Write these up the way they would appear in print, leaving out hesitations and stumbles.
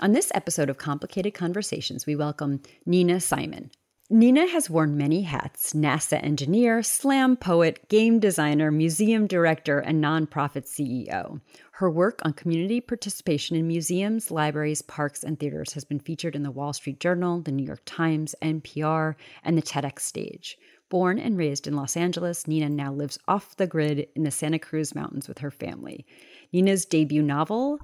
On this episode of Complicated Conversations, we welcome Nina Simon. Nina has worn many hats: NASA engineer, slam poet, game designer, museum director, and nonprofit CEO. Her work on community participation in museums, libraries, parks, and theaters has been featured in the Wall Street Journal, the New York Times, NPR, and the TEDx stage. Born and raised in Los Angeles, Nina now lives off the grid in the Santa Cruz Mountains with her family. Nina's debut novel,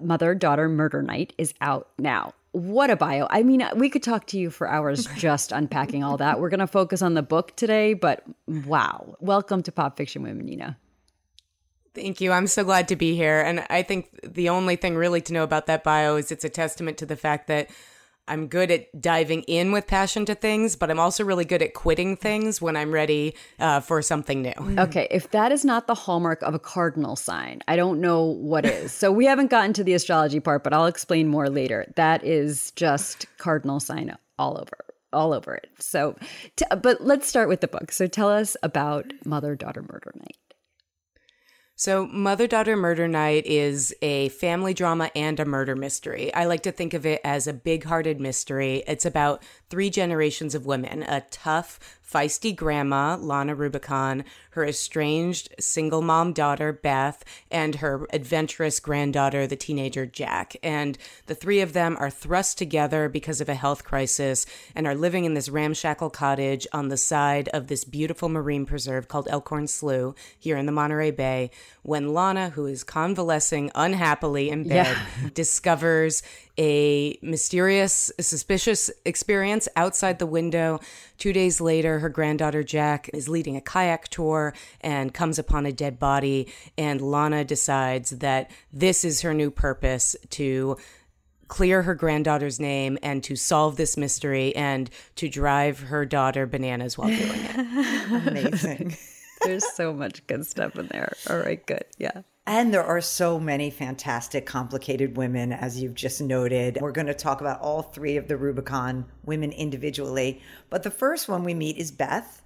Mother-Daughter Murder Night, is out now. What a bio. I mean, we could talk to you for hours just unpacking all that. We're going to focus on the book today, but wow. Welcome to Pop Fiction Women, Nina. Thank you. I'm so glad to be here. And I think the only thing really to know about that bio is it's a testament to the fact that I'm good at diving in with passion to things, but I'm also really good at quitting things when I'm ready for something new. Okay, if that is not the hallmark of a cardinal sign, I don't know what is. So we haven't gotten to the astrology part, but I'll explain more later. That is just cardinal sign all over it. So, but let's start with the book. So tell us about Mother-Daughter Murder Night. So Mother-Daughter Murder Night is a family drama and a murder mystery. I like to think of it as a big-hearted mystery. It's about three generations of women: a tough, feisty grandma, Lana Rubicon, her estranged single mom daughter, Beth, and her adventurous granddaughter, the teenager, Jack. And the three of them are thrust together because of a health crisis and are living in this ramshackle cottage on the side of this beautiful marine preserve called Elkhorn Slough here in the Monterey Bay, when Lana, who is convalescing unhappily in bed, discovers a mysterious, suspicious experience outside the window. 2 days later, her granddaughter Jack is leading a kayak tour and comes upon a dead body, and Lana decides that this is her new purpose: to clear her granddaughter's name and to solve this mystery and to drive her daughter bananas while doing it. Amazing. There's so much good stuff in there. All right, good. Yeah. And there are so many fantastic, complicated women, as you've just noted. We're going to talk about all three of the Rubicon women individually. But the first one we meet is Beth.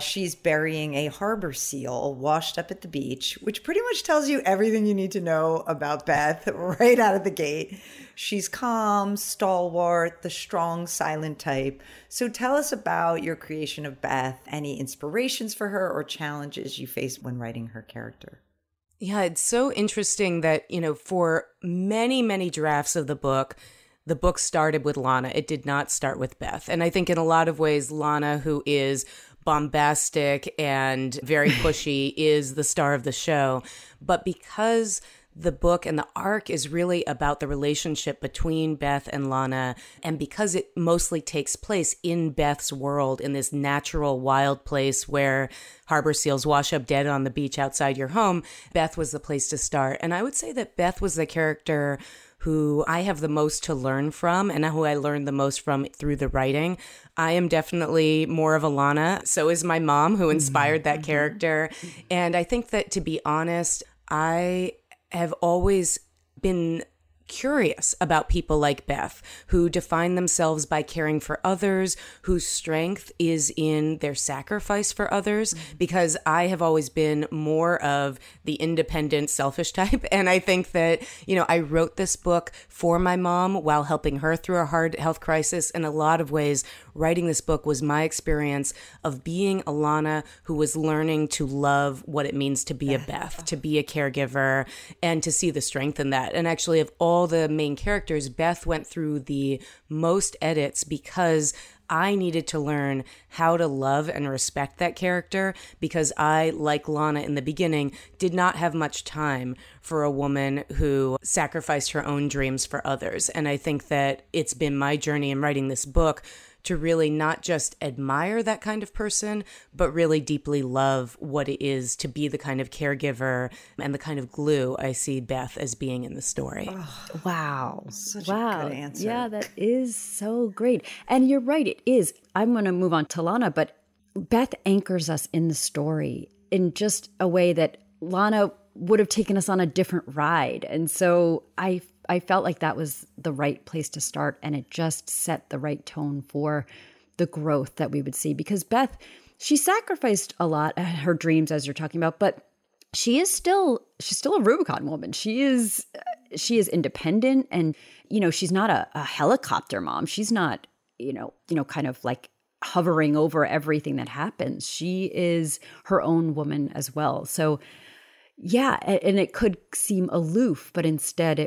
She's burying a harbor seal washed up at the beach, which pretty much tells you everything you need to know about Beth right out of the gate. She's calm, stalwart, the strong, silent type. So tell us about your creation of Beth, any inspirations for her or challenges you faced when writing her character. Yeah, it's so interesting that, you know, for many, many drafts of the book started with Lana. It did not start with Beth. And I think in a lot of ways, Lana, who is bombastic and very pushy, is the star of the show. But because the book and the arc is really about the relationship between Beth and Lana, and because it mostly takes place in Beth's world, in this natural, wild place where harbor seals wash up dead on the beach outside your home, Beth was the place to start. And I would say that Beth was the character who I have the most to learn from and who I learned the most from through the writing. I am definitely more of a Lana. So is my mom, who inspired that character. And I think that, to be honest, I have always been curious about people like Beth, who define themselves by caring for others, whose strength is in their sacrifice for others, because I have always been more of the independent, selfish type. And I think that, you know, I wrote this book for my mom while helping her through a hard health crisis. In a lot of ways, writing this book was my experience of being a Lana who was learning to love what it means to be a Beth, to be a caregiver, and to see the strength in that. And actually, of all the main characters, Beth went through the most edits because I needed to learn how to love and respect that character, because I, like Lana in the beginning, did not have much time for a woman who sacrificed her own dreams for others. And I think that it's been my journey in writing this book to really not just admire that kind of person, but really deeply love what it is to be the kind of caregiver and the kind of glue I see Beth as being in the story. Oh, wow. Such a good answer. Yeah, that is so great. And you're right, it is. I'm going to move on to Lana, but Beth anchors us in the story in just a way that Lana would have taken us on a different ride. And so I felt like that was the right place to start, and it just set the right tone for the growth that we would see. Because Beth, she sacrificed a lot, her dreams, as you're talking about, but she's still a Rubicon woman. She is she is independent and, you know, she's not a helicopter mom. She's not, you know, kind of like hovering over everything that happens. She is her own woman as well. So yeah, and it could seem aloof, but instead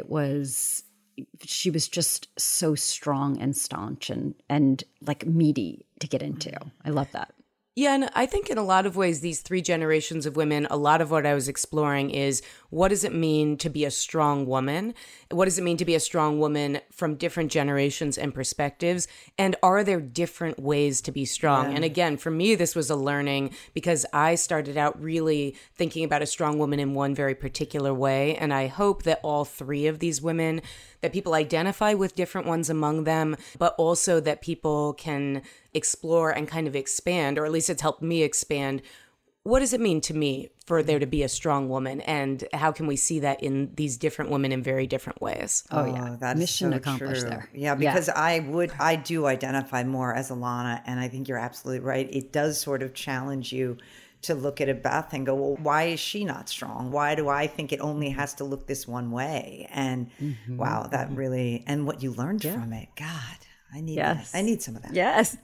she was just so strong and staunch and like meaty to get into. I love that. Yeah, and I think in a lot of ways, these three generations of women, a lot of what I was exploring is, what does it mean to be a strong woman? What does it mean to be a strong woman from different generations and perspectives? And are there different ways to be strong? Yeah. And again, for me, this was a learning because I started out really thinking about a strong woman in one very particular way. And I hope that all three of these women, that people identify with different ones among them, but also that people can explore and kind of expand, or at least it's helped me expand, what does it mean to me for there to be a strong woman, and how can we see that in these different women in very different ways? Oh yeah, that's mission so accomplished true. There. Yeah, because yeah. I do identify more as Alana, and I think you're absolutely right. It does sort of challenge you to look at a Beth and go, well, why is she not strong? Why do I think it only has to look this one way? And wow, that really, and what you learned from it, God. I need some of that. Yes.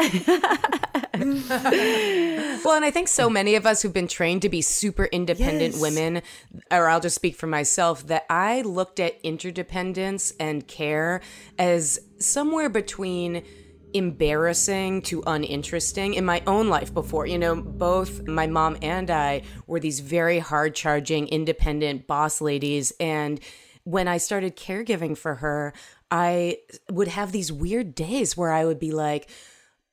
Well, and I think so many of us who've been trained to be super independent women, or I'll just speak for myself, that I looked at interdependence and care as somewhere between embarrassing to uninteresting in my own life before. You know, both my mom and I were these very hard-charging, independent boss ladies. And when I started caregiving for her, I would have these weird days where I would be like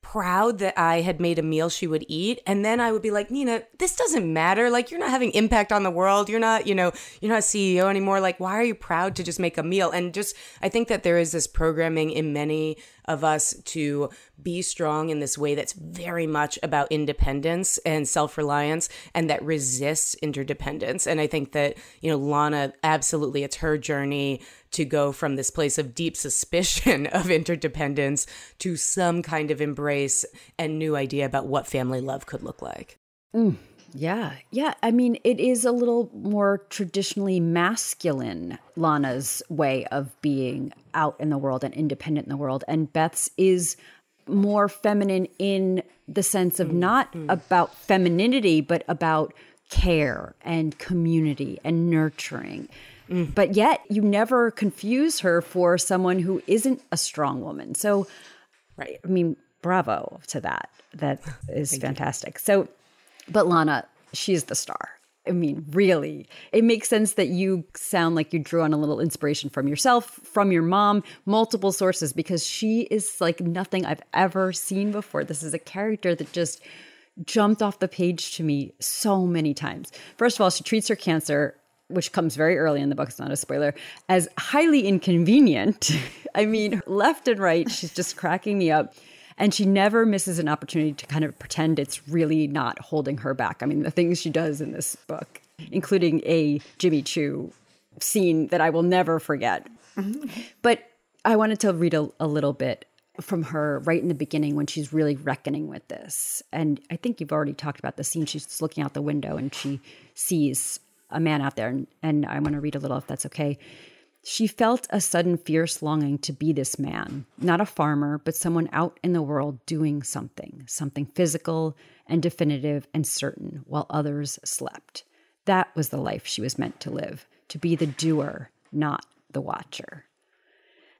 proud that I had made a meal she would eat. And then I would be like, Nina, this doesn't matter. Like, you're not having impact on the world. You're not, you know, you're not a CEO anymore. Like, why are you proud to just make a meal? And just, I think that there is this programming in many of us to be strong in this way that's very much about independence and self-reliance, and that resists interdependence. And I think that, you know, Lana, absolutely, it's her journey to go from this place of deep suspicion of interdependence to some kind of embrace and new idea about what family love could look like. Yeah. Yeah. I mean, it is a little more traditionally masculine, Lana's way of being out in the world and independent in the world. And Beth's is more feminine in the sense of not about femininity, but about care and community and nurturing. But yet you never confuse her for someone who isn't a strong woman. So, right. I mean, bravo to that. That is fantastic. You. So, but Lana, she's the star. I mean, really, it makes sense that you sound like you drew on a little inspiration from yourself, from your mom, multiple sources, because she is like nothing I've ever seen before. This is a character that just jumped off the page to me so many times. First of all, she treats her cancer, which comes very early in the book, it's not a spoiler, as highly inconvenient. I mean, left and right, she's just cracking me up. And she never misses an opportunity to kind of pretend it's really not holding her back. I mean, the things she does in this book, including a Jimmy Choo scene that I will never forget. But I wanted to read a little bit from her right in the beginning when she's really reckoning with this. And I think you've already talked about the scene. She's looking out the window and she sees a man out there. And I want to read a little, if that's okay. She felt a sudden fierce longing to be this man, not a farmer, but someone out in the world doing something, something physical and definitive and certain, while others slept. That was the life she was meant to live, to be the doer, not the watcher.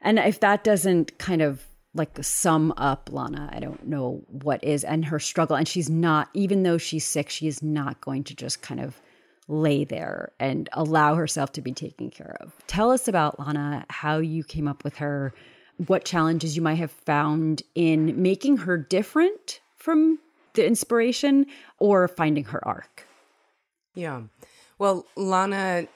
And if that doesn't kind of like sum up Lana, I don't know what is, and her struggle. And she's not, even though she's sick, she is not going to just kind of lay there and allow herself to be taken care of. Tell us about Lana, how you came up with her, what challenges you might have found in making her different from the inspiration or finding her arc. Yeah. Well, Lana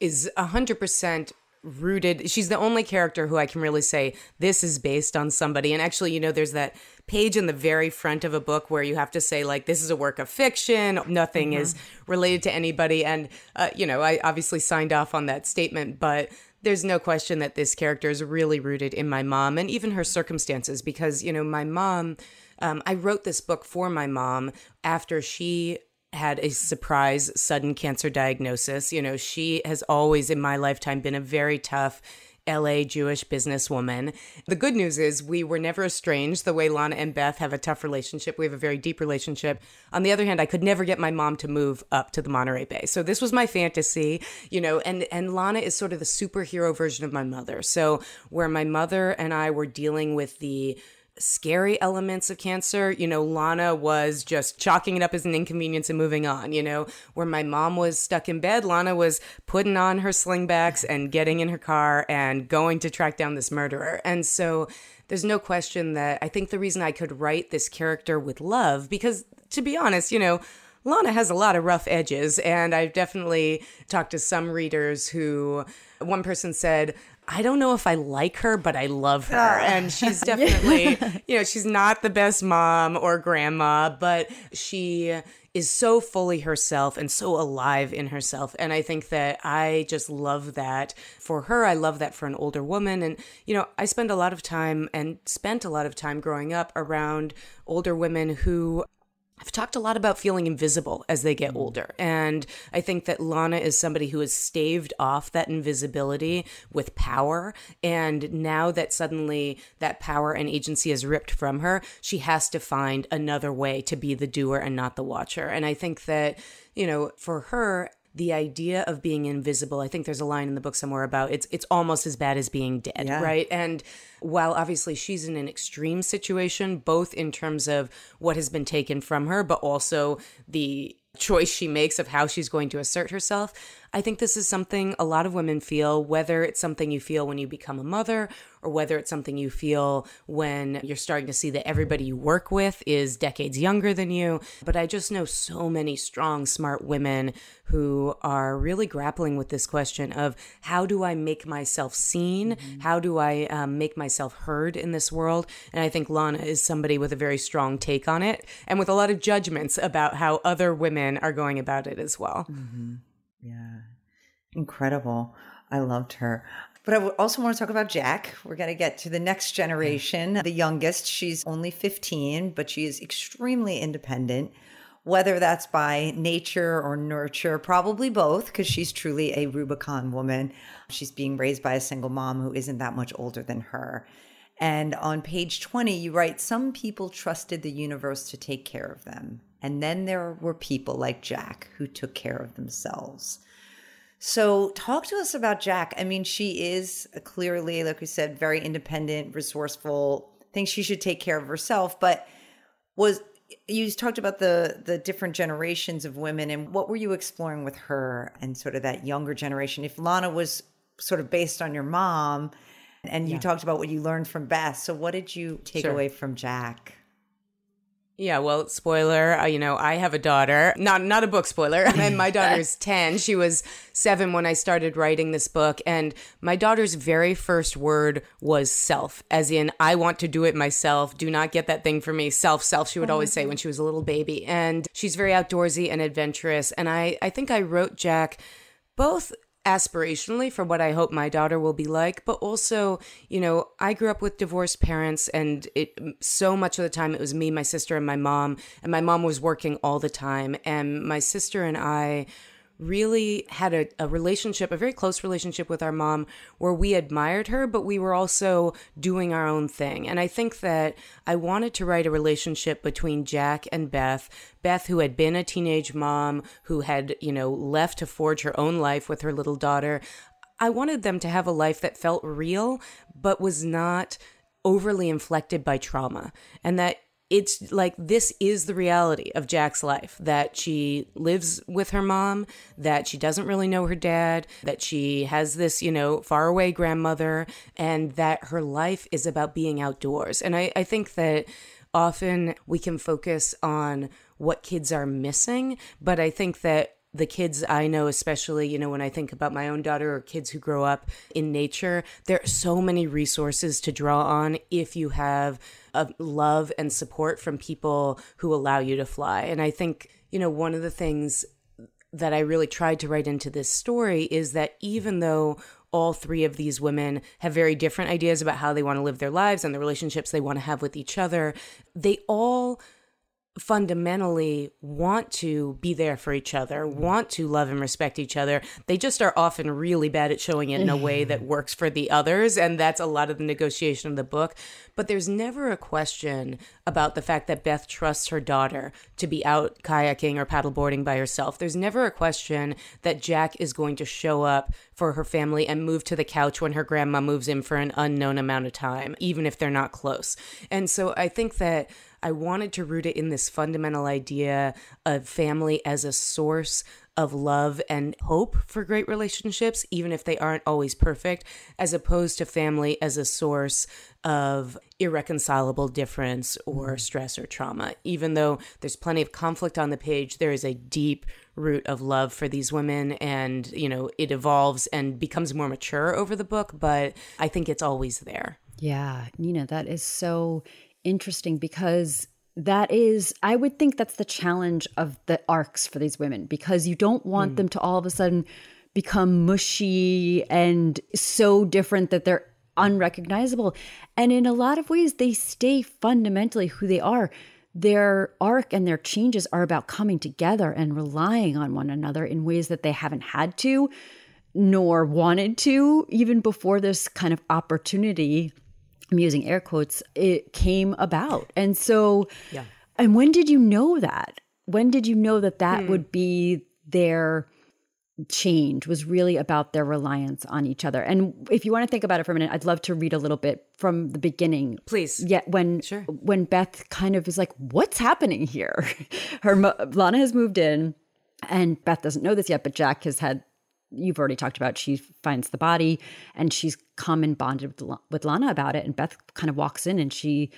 is 100% rooted. She's the only character who I can really say this is based on somebody. And actually, you know, there's that page in the very front of a book where you have to say, like, this is a work of fiction, nothing is related to anybody. And, you know, I obviously signed off on that statement, but there's no question that this character is really rooted in my mom and even her circumstances, because, you know, my mom, I wrote this book for my mom after she had a surprise sudden cancer diagnosis. You know, she has always in my lifetime been a very tough LA Jewish businesswoman. The good news is we were never estranged the way Lana and Beth have a tough relationship. We have a very deep relationship. On the other hand, I could never get my mom to move up to the Monterey Bay. So this was my fantasy, you know, and Lana is sort of the superhero version of my mother. So where my mother and I were dealing with the scary elements of cancer, you know, Lana was just chalking it up as an inconvenience and moving on. You know, where my mom was stuck in bed, Lana was putting on her slingbacks and getting in her car and going to track down this murderer. And so there's no question that I think the reason I could write this character with love, because to be honest, you know, Lana has a lot of rough edges, and I've definitely talked to some readers who, one person said, I don't know if I like her, but I love her. And she's definitely, you know, she's not the best mom or grandma, but she is so fully herself and so alive in herself. And I think that I just love that for her. I love that for an older woman. And, you know, I spend a lot of time and spent a lot of time growing up around older women who I've talked a lot about feeling invisible as they get older. And I think that Lana is somebody who has staved off that invisibility with power. And now that suddenly that power and agency is ripped from her, she has to find another way to be the doer and not the watcher. And I think that, you know, for her, the idea of being invisible, I think there's a line in the book somewhere about it's almost as bad as being dead, right? And while obviously she's in an extreme situation, both in terms of what has been taken from her, but also the choice she makes of how she's going to assert herself, I think this is something a lot of women feel, whether it's something you feel when you become a mother or whether it's something you feel when you're starting to see that everybody you work with is decades younger than you. But I just know so many strong, smart women who are really grappling with this question of how do I make myself seen? How do I make myself heard in this world? And I think Lana is somebody with a very strong take on it and with a lot of judgments about how other women are going about it as well. Mm-hmm. Yeah. Incredible. I loved her. But I also want to talk about Jack. We're going to get to the next generation, the youngest. She's only 15, but she is extremely independent, whether that's by nature or nurture, probably both, because she's truly a Rubicon woman. She's being raised by a single mom who isn't that much older than her. And on page 20, you write, some people trusted the universe to take care of them. And then there were people like Jack who took care of themselves. So talk to us about Jack. I mean, she is clearly, like we said, very independent, resourceful, thinks she should take care of herself. But you talked about the different generations of women, and what were you exploring with her and sort of that younger generation? If Lana was sort of based on your mom, and you talked about what you learned from Beth. So what did you take away from Jack? Yeah, well, spoiler, you know, I have a daughter, not a book spoiler, and my daughter's 10. She was 7 when I started writing this book, and my daughter's very first word was self, as in, I want to do it myself, do not get that thing for me, self, she would always say when she was a little baby. And she's very outdoorsy and adventurous, and I think I wrote Jack both aspirationally for what I hope my daughter will be like, but also, you know, I grew up with divorced parents, and so much of the time it was me, my sister, and my mom was working all the time. And my sister and I really had a relationship, a very close relationship with our mom, where we admired her, but we were also doing our own thing. And I think that I wanted to write a relationship between Jack and Beth, who had been a teenage mom, who had, you know, left to forge her own life with her little daughter. I wanted them to have a life that felt real, but was not overly inflected by trauma. And that it's like, this is the reality of Jack's life, that she lives with her mom, that she doesn't really know her dad, that she has this, you know, faraway grandmother, and that her life is about being outdoors. And I think that often we can focus on what kids are missing, but I think that the kids I know, especially, you know, when I think about my own daughter or kids who grow up in nature, there are so many resources to draw on if you have love and support from people who allow you to fly. And I think, you know, one of the things that I really tried to write into this story is that even though all three of these women have very different ideas about how they want to live their lives and the relationships they want to have with each other, they all fundamentally want to be there for each other, want to love and respect each other. They just are often really bad at showing it in a way that works for the others. And that's a lot of the negotiation of the book. But there's never a question about the fact that Beth trusts her daughter to be out kayaking or paddleboarding by herself. There's never a question that Jack is going to show up for her family and move to the couch when her grandma moves in for an unknown amount of time, even if they're not close. And so I think that I wanted to root it in this fundamental idea of family as a source of love and hope for great relationships, even if they aren't always perfect, as opposed to family as a source of irreconcilable difference or stress or trauma. Even though there's plenty of conflict on the page, there is a deep root of love for these women, and, you know, it evolves and becomes more mature over the book, but I think it's always there. Yeah, Nina, that is so interesting, because that is, I would think that's the challenge of the arcs for these women, because you don't want them to all of a sudden become mushy and so different that they're unrecognizable. And in a lot of ways, they stay fundamentally who they are. Their arc and their changes are about coming together and relying on one another in ways that they haven't had to, nor wanted to, even before this kind of opportunity, I'm using air quotes, it came about. And so, yeah. And when did you know that? When did you know that that would be their change, was really about their reliance on each other? And if you want to think about it for a minute, I'd love to read a little bit from the beginning. Please. Yeah, when Beth kind of is like, what's happening here? Lana has moved in, and Beth doesn't know this yet, but Jack has had, you've already talked about, she finds the body and she's come and bonded with Lana about it. And Beth kind of walks in and you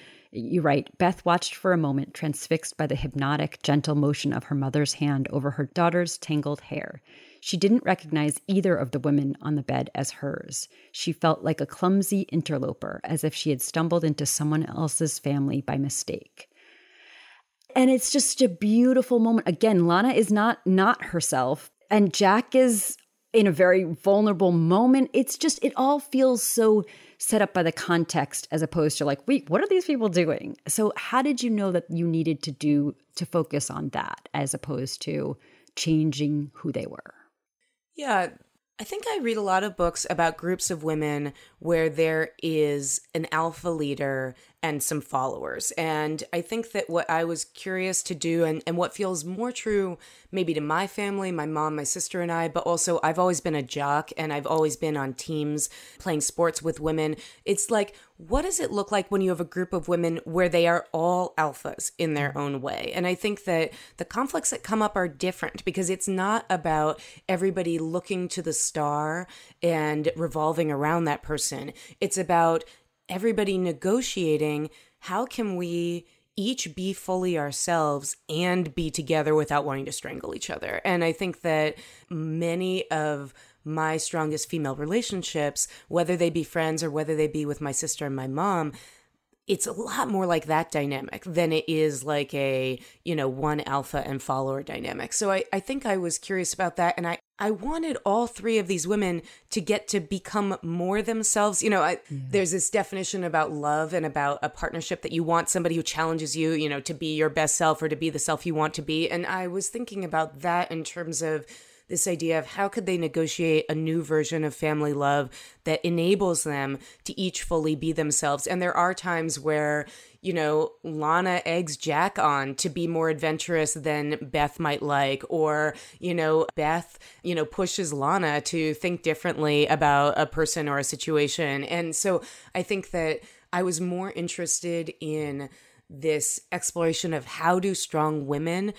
write, Beth watched for a moment, transfixed by the hypnotic, gentle motion of her mother's hand over her daughter's tangled hair. She didn't recognize either of the women on the bed as hers. She felt like a clumsy interloper, as if she had stumbled into someone else's family by mistake. And it's just a beautiful moment. Again, Lana is not herself, and Jack is in a very vulnerable moment. It's just, it all feels so set up by the context, as opposed to like, wait, what are these people doing? So how did you know that you needed to focus on that as opposed to changing who they were? Yeah, I think I read a lot of books about groups of women where there is an alpha leader and some followers. And I think that what I was curious to do, and what feels more true maybe to my family, my mom, my sister and I, but also I've always been a jock and I've always been on teams playing sports with women. It's like, what does it look like when you have a group of women where they are all alphas in their own way? And I think that the conflicts that come up are different, because it's not about everybody looking to the star and revolving around that person. It's about everybody negotiating, how can we each be fully ourselves and be together without wanting to strangle each other? And I think that many of my strongest female relationships, whether they be friends or whether they be with my sister and my mom, it's a lot more like that dynamic than it is like a, you know, one alpha and follower dynamic. So I think I was curious about that. And I wanted all three of these women to get to become more themselves. You know, there's this definition about love and about a partnership that you want somebody who challenges you, you know, to be your best self or to be the self you want to be. And I was thinking about that in terms of this idea of how could they negotiate a new version of family love that enables them to each fully be themselves. And there are times where, you know, Lana eggs Jack on to be more adventurous than Beth might like, or, you know, Beth, you know, pushes Lana to think differently about a person or a situation. And so I think that I was more interested in this exploration of how do strong women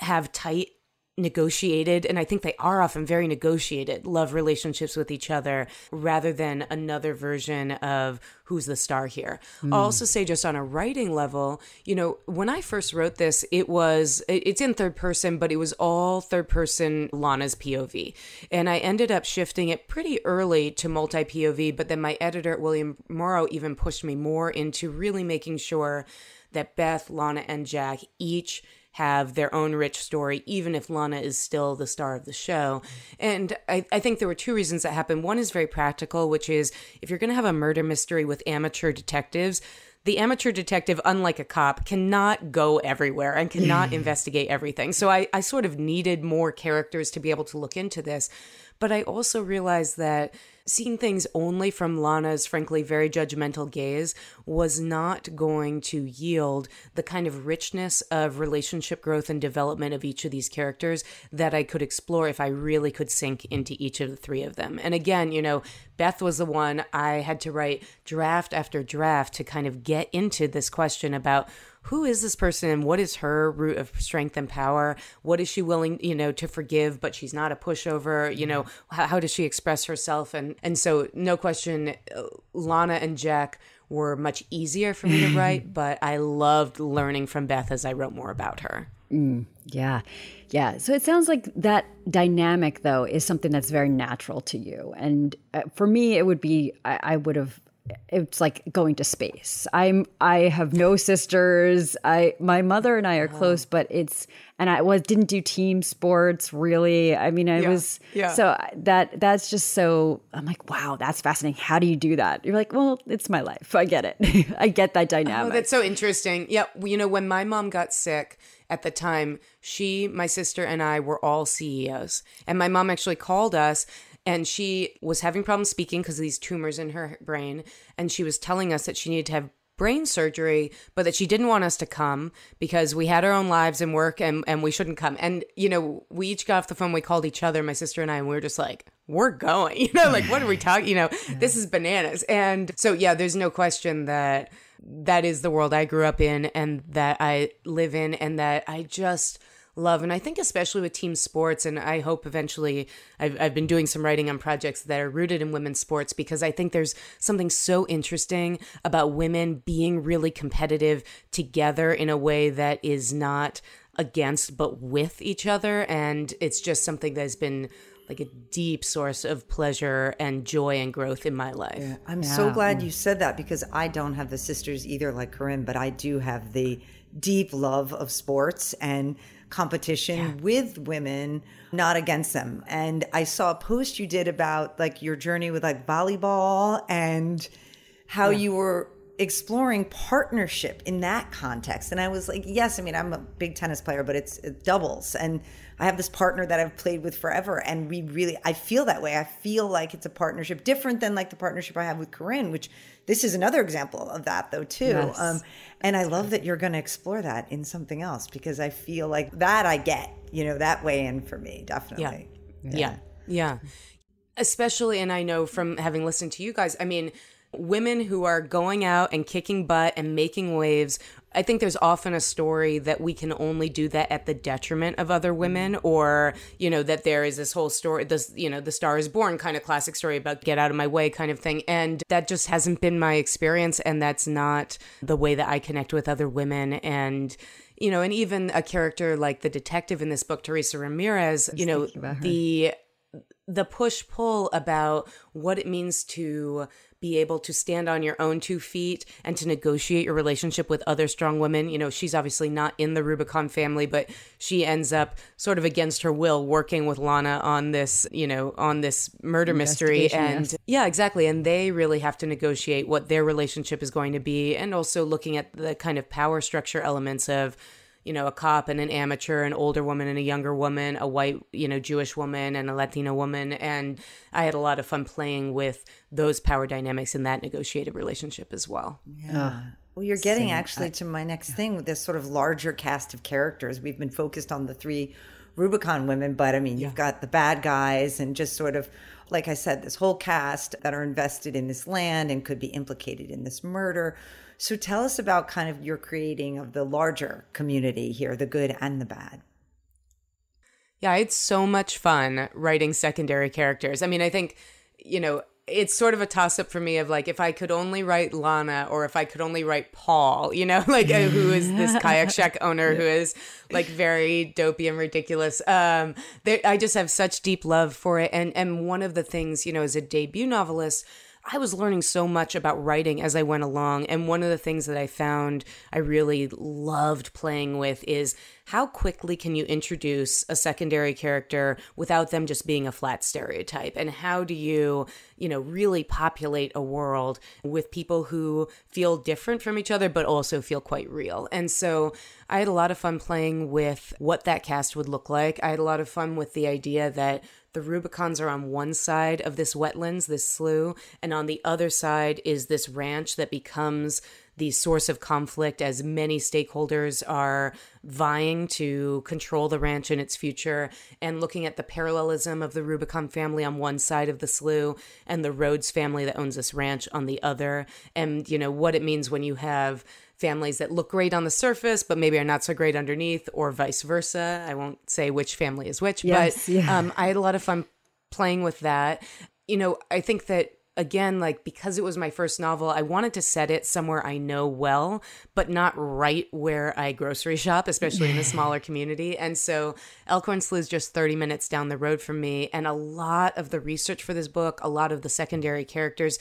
have tight, negotiated, and I think they are often very negotiated, love relationships with each other, rather than another version of who's the star here. I'll also say, just on a writing level, you know, when I first wrote this, it's in third person, but it was all third person Lana's POV. And I ended up shifting it pretty early to multi-POV, but then my editor, William Morrow, even pushed me more into really making sure that Beth, Lana, and Jack each have their own rich story, even if Lana is still the star of the show. And I think there were two reasons that happened. One is very practical, which is if you're going to have a murder mystery with amateur detectives, the amateur detective, unlike a cop, cannot go everywhere and cannot investigate everything. So I sort of needed more characters to be able to look into this. But I also realized that seeing things only from Lana's, frankly, very judgmental gaze was not going to yield the kind of richness of relationship growth and development of each of these characters that I could explore if I really could sink into each of the three of them. And again, you know, Beth was the one I had to write draft after draft to kind of get into this question about who is this person and what is her root of strength and power? What is she willing, you know, to forgive, but she's not a pushover, you know, how does she express herself? And so no question, Lana and Jack were much easier for me to write, but I loved learning from Beth as I wrote more about her. Yeah. So it sounds like that dynamic, though, is something that's very natural to you. And for me, it would be, I would have, it's like going to space. I have no sisters. My mother and I are close, but it's, and I didn't do team sports really. I mean, I was so that's just so, I'm like, wow, that's fascinating. How do you do that? You're like, well, it's my life. I get it. I get that dynamic. Oh, that's so interesting. Yeah. You know, when my mom got sick at the time, she, my sister and I were all CEOs, and my mom actually called us. And she was having problems speaking because of these tumors in her brain. And she was telling us that she needed to have brain surgery, but that she didn't want us to come because we had our own lives and work and we shouldn't come. And, you know, we each got off the phone. We called each other, my sister and I, and we were just like, we're going. You know, like, what are we talking? You know, this is bananas. And so, yeah, there's no question that that is the world I grew up in and that I live in and that I just love. And I think especially with team sports, and I hope eventually I've been doing some writing on projects that are rooted in women's sports, because I think there's something so interesting about women being really competitive together in a way that is not against, but with each other. And it's just something that has been like a deep source of pleasure and joy and growth in my life. Yeah. I'm so glad you said that, because I don't have the sisters either like Corinne, but I do have the deep love of sports and competition with women, not against them. And I saw a post you did about like your journey with like volleyball and how you were exploring partnership in that context. And I was like, yes, I mean, I'm a big tennis player, but it doubles. And I have this partner that I've played with forever. And I feel that way. I feel like it's a partnership different than like the partnership I have with Corinne, which this is another example of that though, too. Yes. And I love that you're going to explore that in something else, because I feel like that I get, you know, that way in for me, definitely. Yeah. Especially, and I know from having listened to you guys, I mean, women who are going out and kicking butt and making waves, I think there's often a story that we can only do that at the detriment of other women, or, you know, that there is this whole story, this, you know, the Star is Born kind of classic story about get out of my way kind of thing. And that just hasn't been my experience. And that's not the way that I connect with other women. And, you know, and even a character like the detective in this book, Teresa Ramirez, you know, the push-pull about what it means to be able to stand on your own 2 feet and to negotiate your relationship with other strong women. You know, she's obviously not in the Rubicon family, but she ends up sort of against her will working with Lana on this, you know, on this murder mystery. And yeah, exactly. And they really have to negotiate what their relationship is going to be. And also looking at the kind of power structure elements of, you know, a cop and an amateur, an older woman and a younger woman, a white, you know, Jewish woman and a Latina woman. And I had a lot of fun playing with those power dynamics in that negotiated relationship as well. Yeah. Well, you're getting to my next thing with this sort of larger cast of characters. We've been focused on the three Rubicon women, but I mean, you've got the bad guys and just sort of, like I said, this whole cast that are invested in this land and could be implicated in this murder. So tell us about kind of your creating of the larger community here, the good and the bad. Yeah, I had so much fun writing secondary characters. I mean, I think, you know, it's sort of a toss-up for me of like, if I could only write Lana or if I could only write Paul, you know, like who is this kayak shack owner who is like very dopey and ridiculous. I just have such deep love for it. And one of the things, you know, as a debut novelist, I was learning so much about writing as I went along. And one of the things that I found I really loved playing with is how quickly can you introduce a secondary character without them just being a flat stereotype? And how do you, really populate a world with people who feel different from each other, but also feel quite real? And so I had a lot of fun playing with what that cast would look like. I had a lot of fun with the idea that the Rubicons are on one side of this wetlands, this slough, and on the other side is this ranch that becomes the source of conflict as many stakeholders are vying to control the ranch and its future, and looking at the parallelism of the Rubicon family on one side of the slough and the Rhodes family that owns this ranch on the other, and, what it means when you have families that look great on the surface, but maybe are not so great underneath, or vice versa. I won't say which family is which, I had a lot of fun playing with that. I think that, again, because it was my first novel, I wanted to set it somewhere I know well, but not right where I grocery shop, especially in a smaller community. And so Elkhorn Slough is just 30 minutes down the road from me. And a lot of the research for this book, a lot of the secondary characters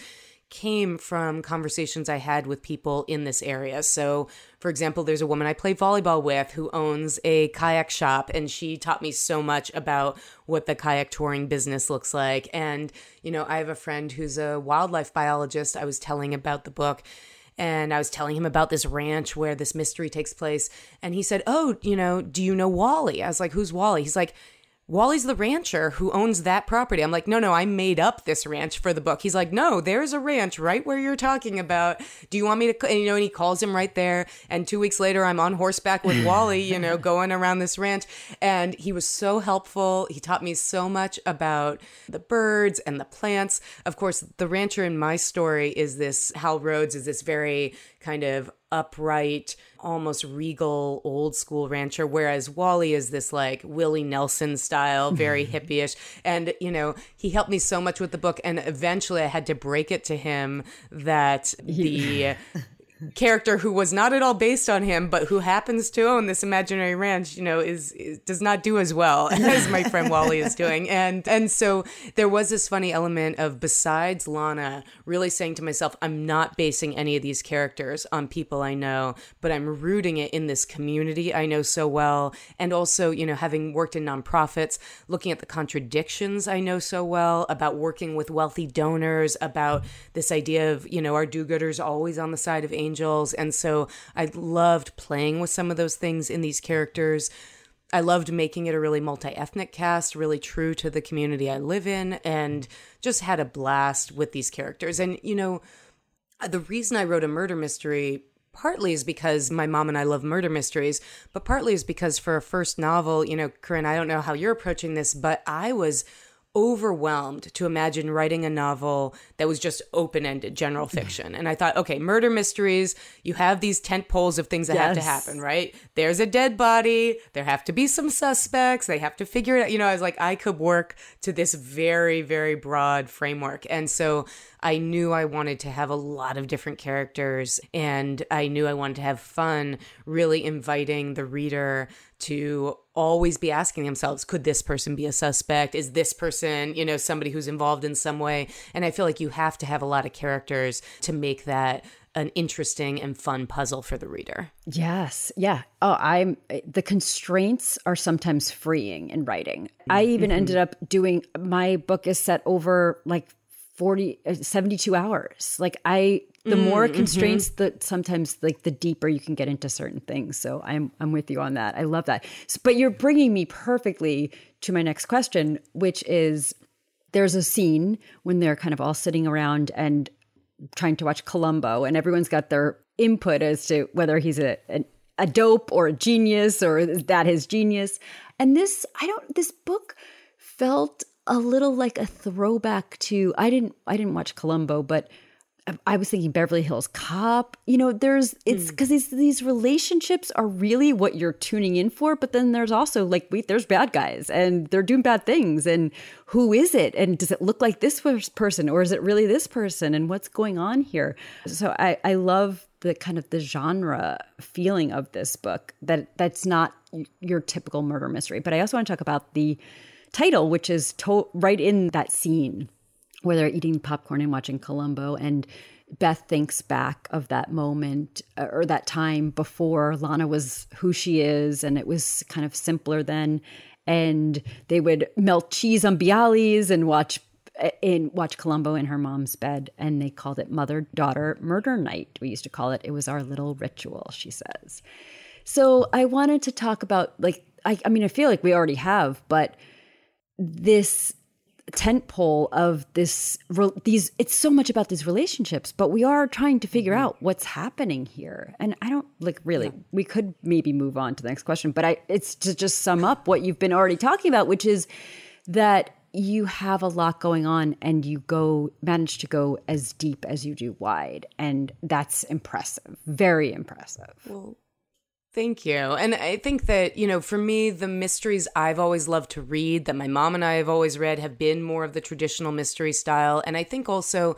came from conversations I had with people in this area. So, for example, there's a woman I play volleyball with who owns a kayak shop, and she taught me so much about what the kayak touring business looks like. And, I have a friend who's a wildlife biologist I was telling about the book, and I was telling him about this ranch where this mystery takes place. And he said, "Oh, do you know Wally?" I was like, "Who's Wally?" He's like, "Wally's the rancher who owns that property." I'm like, no, I made up this ranch for the book. He's like, "No, there's a ranch right where you're talking about. Do you want me to?" And he calls him right there. And 2 weeks later, I'm on horseback with Wally, going around this ranch. And he was so helpful. He taught me so much about the birds and the plants. Of course, the rancher in my story is this, Hal Rhodes is this very kind of upright, almost regal, old school rancher, whereas Wally is this Willie Nelson style, very hippie-ish. And, he helped me so much with the book. And eventually I had to break it to him that the character who was not at all based on him, but who happens to own this imaginary ranch, does not do as well as my friend Wally is doing. And so there was this funny element of, besides Lana, really saying to myself, I'm not basing any of these characters on people I know, but I'm rooting it in this community I know so well. And also, having worked in nonprofits, looking at the contradictions I know so well about working with wealthy donors, about this idea of, are do-gooders always on the side of angels? And so I loved playing with some of those things in these characters. I loved making it a really multi-ethnic cast, really true to the community I live in, and just had a blast with these characters. And, the reason I wrote a murder mystery partly is because my mom and I love murder mysteries, but partly is because for a first novel, Corinne, I don't know how you're approaching this, but I was overwhelmed to imagine writing a novel that was just open-ended general fiction. And I thought, okay, murder mysteries, you have these tent poles of things that have to happen, right? There's a dead body, there have to be some suspects, they have to figure it out. I was like, I could work to this very, very broad framework. And so I knew I wanted to have a lot of different characters, and I knew I wanted to have fun really inviting the reader to always be asking themselves, could this person be a suspect? Is this person, somebody who's involved in some way? And I feel like you have to have a lot of characters to make that an interesting and fun puzzle for the reader. Yes. Yeah. Oh, the constraints are sometimes freeing in writing. I even ended up doing, my book is set over 72 hours. The more constraints that sometimes the deeper you can get into certain things. So I'm with you on that. I love that. But you're bringing me perfectly to my next question, which is, there's a scene when they're kind of all sitting around and trying to watch Columbo, and everyone's got their input as to whether he's a dope or a genius, or is that his genius. And this book felt a little like a throwback to, I didn't watch Columbo, but I was thinking Beverly Hills Cop. It's because these relationships are really what you're tuning in for. But then there's also there's bad guys and they're doing bad things. And who is it? And does it look like this person, or is it really this person? And what's going on here? So I love the kind of the genre feeling of this book, that's not your typical murder mystery. But I also want to talk about the title, which is right in that scene where they're eating popcorn and watching Columbo. And Beth thinks back of that moment or that time before Lana was who she is, and it was kind of simpler then. And they would melt cheese on bialys and watch Columbo in her mom's bed, and they called it Mother-Daughter Murder Night. We used to call it. It was our little ritual, she says. So I wanted to talk about, like, I mean, I feel like we already have, but this tentpole of these, it's so much about these relationships, but we are trying to figure out what's happening here. And I don't, like, really, we could maybe move on to the next question, but it's to just sum up what you've been already talking about, which is that you have a lot going on and you manage to go as deep as you do wide. And that's impressive. Very impressive. Well, thank you. And I think that, you know, for me, the mysteries I've always loved to read, that my mom and I have always read, have been more of the traditional mystery style. And I think also,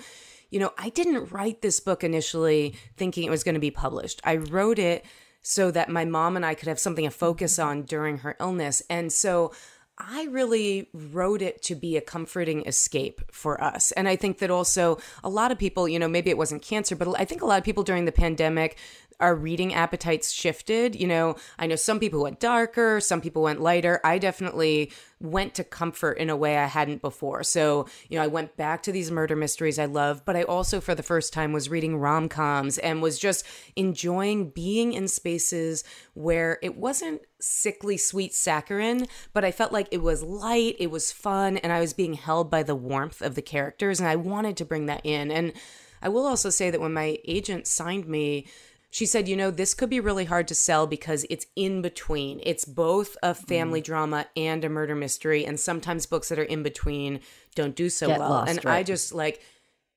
you know, I didn't write this book initially thinking it was going to be published. I wrote it so that my mom and I could have something to focus on during her illness. And so I really wrote it to be a comforting escape for us. And I think that also a lot of people, you know, maybe it wasn't cancer, but I think a lot of people during the pandemic, our reading appetites shifted. You know, I know some people went darker, some people went lighter. I definitely went to comfort in a way I hadn't before. So, you know, I went back to these murder mysteries I love, but I also, for the first time, was reading rom-coms and was just enjoying being in spaces where it wasn't sickly sweet saccharine, but I felt like it was light, it was fun, and I was being held by the warmth of the characters, and I wanted to bring that in. And I will also say that when my agent signed me, she said, you know, this could be really hard to sell because it's in between. It's both a family drama and a murder mystery. And sometimes books that are in between don't do so well. And right. I just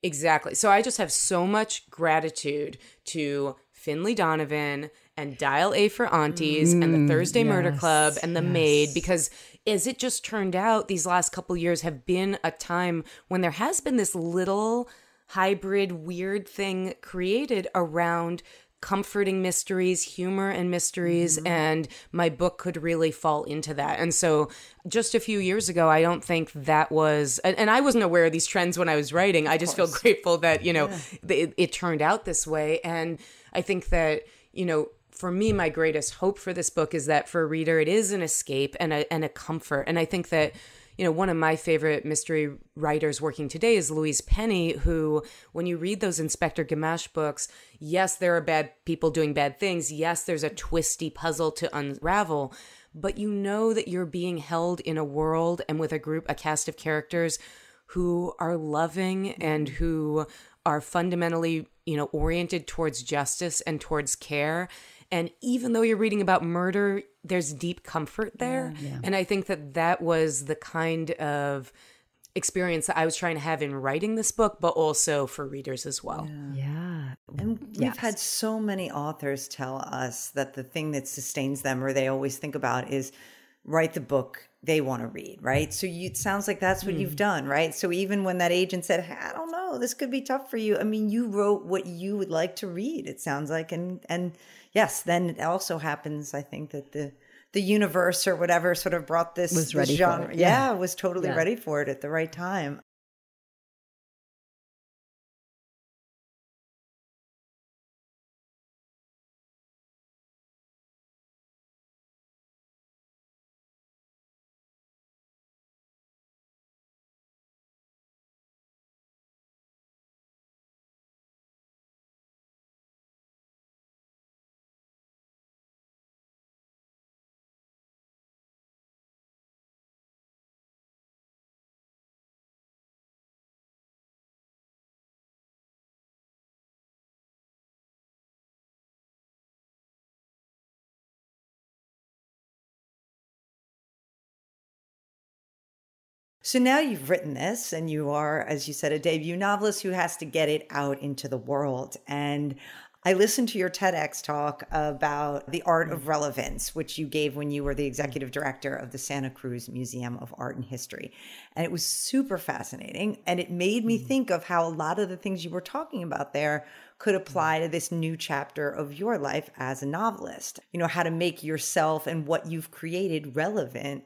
exactly. So I just have so much gratitude to Finley Donovan and Dial A for Aunties and the Thursday Murder Club and The Maid, because as it just turned out, these last couple years have been a time when there has been this little hybrid weird thing created around comforting mysteries, humor and mysteries, and my book could really fall into that. And so just a few years ago, I don't think that was, and I wasn't aware of these trends when I was writing. I just feel grateful that, you know, it turned out this way. And I think that, you know, for me, my greatest hope for this book is that for a reader, it is an escape and a comfort. And I think that, you know, one of my favorite mystery writers working today is Louise Penny, who, when you read those Inspector Gamache books, yes, there are bad people doing bad things. Yes, there's a twisty puzzle to unravel, but you know that you're being held in a world and with a cast of characters who are loving and who are fundamentally, you know, oriented towards justice and towards care. And even though you're reading about murder, there's deep comfort there. Yeah. And I think that was the kind of experience that I was trying to have in writing this book, but also for readers as well. Yeah. And we've had so many authors tell us that the thing that sustains them, or they always think about, is write the book they want to read, right? So it sounds like that's what you've done, right? So even when that agent said, hey, I don't know, this could be tough for you. I mean, you wrote what you would like to read, it sounds like. And yes, then it also happens, I think, that the universe or whatever sort of brought this genre. Yeah, was totally ready for it at the right time. So now you've written this and you are, as you said, a debut novelist who has to get it out into the world. And I listened to your TEDx talk about the art of relevance, which you gave when you were the executive director of the Santa Cruz Museum of Art and History. And it was super fascinating. And it made me think of how a lot of the things you were talking about there could apply to this new chapter of your life as a novelist. You know, how to make yourself and what you've created relevant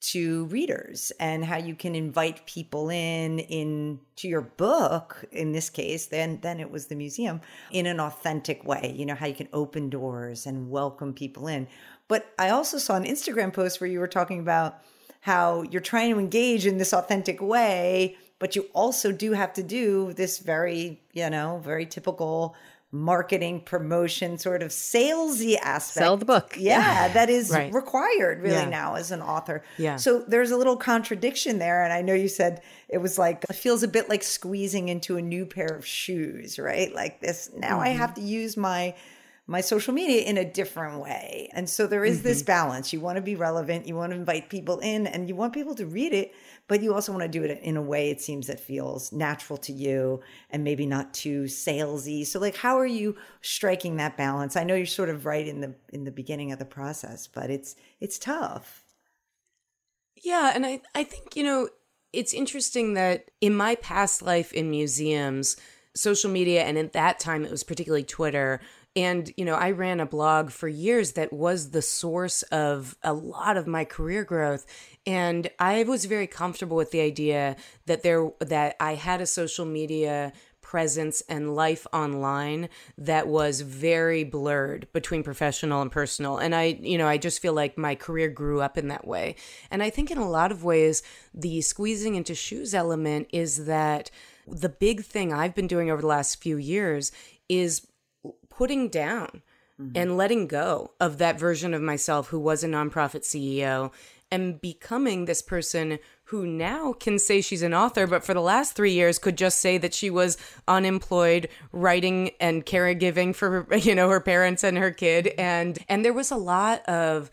to readers and how you can invite people in to your book, in this case, then it was the museum, in an authentic way, you know, how you can open doors and welcome people in. But I also saw an Instagram post where you were talking about how you're trying to engage in this authentic way, but you also do have to do this very, you know, very typical marketing, promotion, sort of salesy aspect. Sell the book. Yeah, that is right. Required really now as an author. Yeah. So there's a little contradiction there. And I know you said it was like, it feels a bit like squeezing into a new pair of shoes, right? Like this, now I have to use my social media in a different way. And so there is this balance. You want to be relevant. You want to invite people in and you want people to read it, but you also want to do it in a way, it seems, that feels natural to you and maybe not too salesy. So like, how are you striking that balance? I know you're sort of right in the beginning of the process, but it's tough. Yeah. And I think, you know, it's interesting that in my past life in museums, social media, and at that time it was particularly Twitter. And, you know, I ran a blog for years that was the source of a lot of my career growth. And I was very comfortable with the idea that I had a social media presence and life online that was very blurred between professional and personal. And I just feel like my career grew up in that way. And I think in a lot of ways, the squeezing into shoes element is that the big thing I've been doing over the last few years is putting down and letting go of that version of myself who was a nonprofit CEO and becoming this person who now can say she's an author, but for the last 3 years could just say that she was unemployed, writing and caregiving for, you know, her parents and her kid. And there was a lot of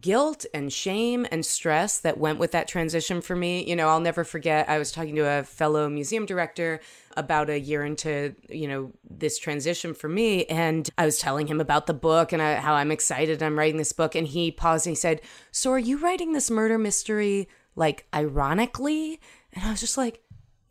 guilt and shame and stress that went with that transition for me. You know, I'll never forget, I was talking to a fellow museum director about a year into, you know, this transition for me. And I was telling him about the book and how I'm excited I'm writing this book. And he paused and he said, "So are you writing this murder mystery, like, ironically?" And I was just like,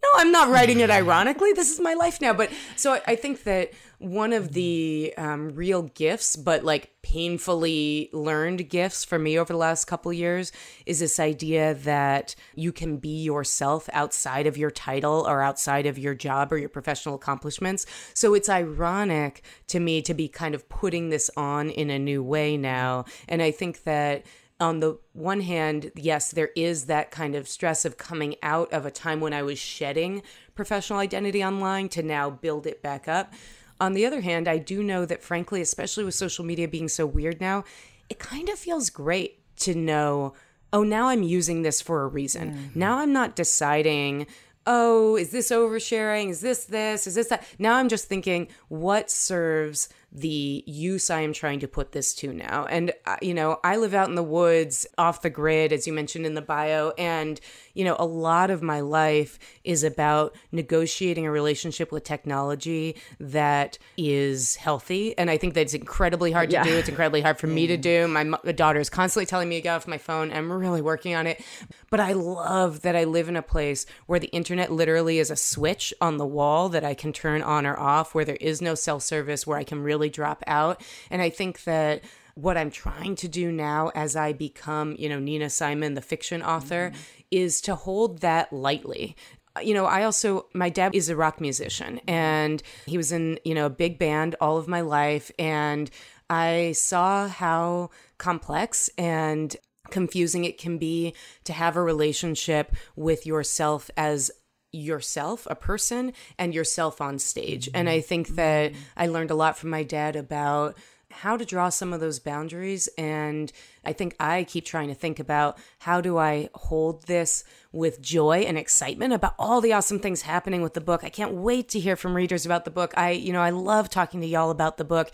no, I'm not writing it ironically. This is my life now. But so I think that one of the real gifts, but like painfully learned gifts for me over the last couple of years, is this idea that you can be yourself outside of your title or outside of your job or your professional accomplishments. So it's ironic to me to be kind of putting this on in a new way now. And I think that on the one hand, yes, there is that kind of stress of coming out of a time when I was shedding professional identity online to now build it back up. On the other hand, I do know that, frankly, especially with social media being so weird now, it kind of feels great to know, oh, now I'm using this for a reason. Mm-hmm. Now I'm not deciding, oh, is this oversharing? Is this? Is this that? Now I'm just thinking, what serves the use I am trying to put this to now? And, you know, I live out in the woods, off the grid, as you mentioned in the bio. And, you know, a lot of my life is about negotiating a relationship with technology that is healthy. And I think that's incredibly hard to do. It's incredibly hard for me to do. My daughter is constantly telling me to get off my phone. I'm really working on it. But I love that I live in a place where the internet literally is a switch on the wall that I can turn on or off, where there is no self-service, where I can really drop out. And I think that what I'm trying to do now as I become, you know, Nina Simon, the fiction author, is to hold that lightly. You know, I also, my dad is a rock musician and he was in, you know, a big band all of my life. And I saw how complex and confusing it can be to have a relationship with yourself as yourself, a person, and yourself on stage. And I think that I learned a lot from my dad about how to draw some of those boundaries. And I think I keep trying to think about, how do I hold this with joy and excitement about all the awesome things happening with the book? I can't wait to hear from readers about the book. I love talking to y'all about the book.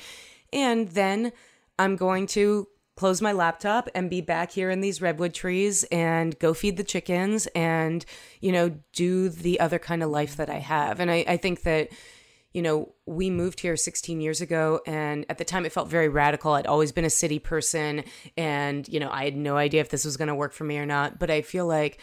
And then I'm going to close my laptop and be back here in these redwood trees and go feed the chickens and, you know, do the other kind of life that I have. And I think that, you know, we moved here 16 years ago, and at the time it felt very radical. I'd always been a city person and, you know, I had no idea if this was going to work for me or not. But I feel like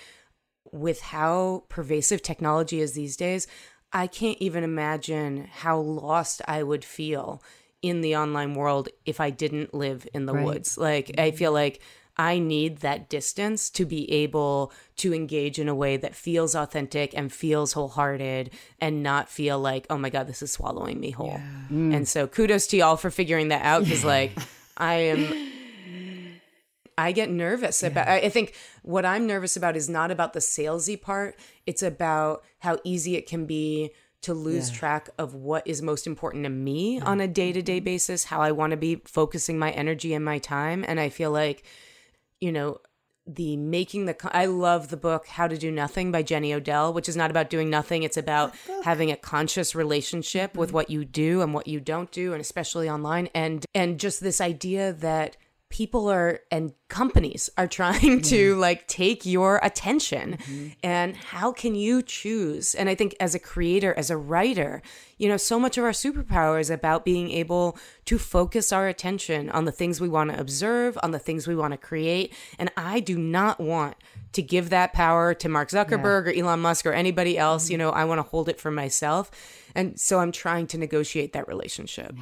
with how pervasive technology is these days, I can't even imagine how lost I would feel in the online world if I didn't live in the woods. Like, I feel like I need that distance to be able to engage in a way that feels authentic and feels wholehearted and not feel like, oh my God, this is swallowing me whole. Yeah. And so kudos to y'all for figuring that out, because like I get nervous about, I think what I'm nervous about is not about the salesy part. It's about how easy it can be to lose track of what is most important to me on a day-to-day basis, how I want to be focusing my energy and my time. And I feel like, you know, I love the book How to Do Nothing by Jenny Odell, which is not about doing nothing. It's about having a conscious relationship with what you do and what you don't do, and especially online. And just this idea that people and companies are trying to like take your attention, and how can you choose? And I think as a creator, as a writer, you know, so much of our superpower is about being able to focus our attention on the things we want to observe, on the things we want to create. And I do not want to give that power to Mark Zuckerberg or Elon Musk or anybody else. You know, I want to hold it for myself. And so I'm trying to negotiate that relationship.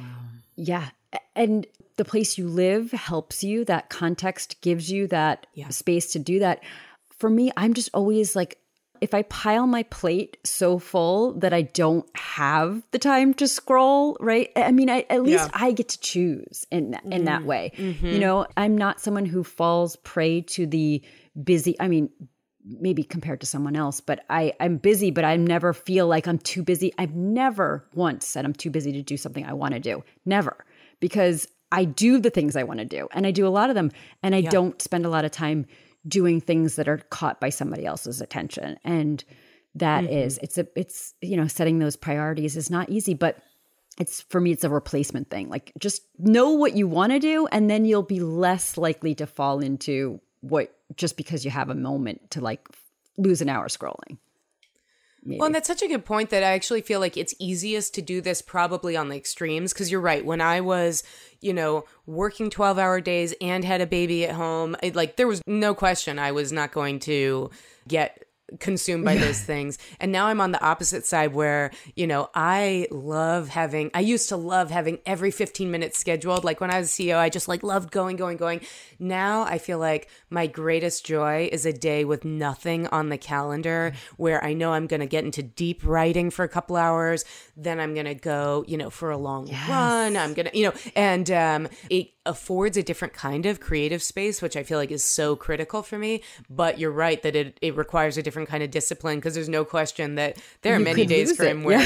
Yeah. And the place you live helps you. That context gives you that space to do that. For me, I'm just always like, if I pile my plate so full that I don't have the time to scroll, right? I mean, at least I get to choose in that way. You know, I'm not someone who falls prey to the busy. I mean, maybe compared to someone else, but I'm busy, but I never feel like I'm too busy. I've never once said I'm too busy to do something I want to do. Never. Because I do the things I want to do, and I do a lot of them, and I don't spend a lot of time doing things that are caught by somebody else's attention. And that is, it's you know, setting those priorities is not easy, but for me, it's a replacement thing. Like, just know what you want to do, and then you'll be less likely to fall into what, just because you have a moment to like lose an hour scrolling. Maybe. Well, and that's such a good point that I actually feel like it's easiest to do this probably on the extremes, because you're right. When I was, you know, working 12-hour days and had a baby at home, there was no question I was not going to get consumed by those things. And now I'm on the opposite side where, you know, I used to love having every 15 minutes scheduled. Like when I was CEO, I just loved going. Now I feel like my greatest joy is a day with nothing on the calendar, where I know I'm going to get into deep writing for a couple hours. Then I'm going to go, you know, for a long run. I'm going to, you know, and it affords a different kind of creative space, which I feel like is so critical for me. But you're right that it requires a different kind of discipline, because there's no question that there are many days for him where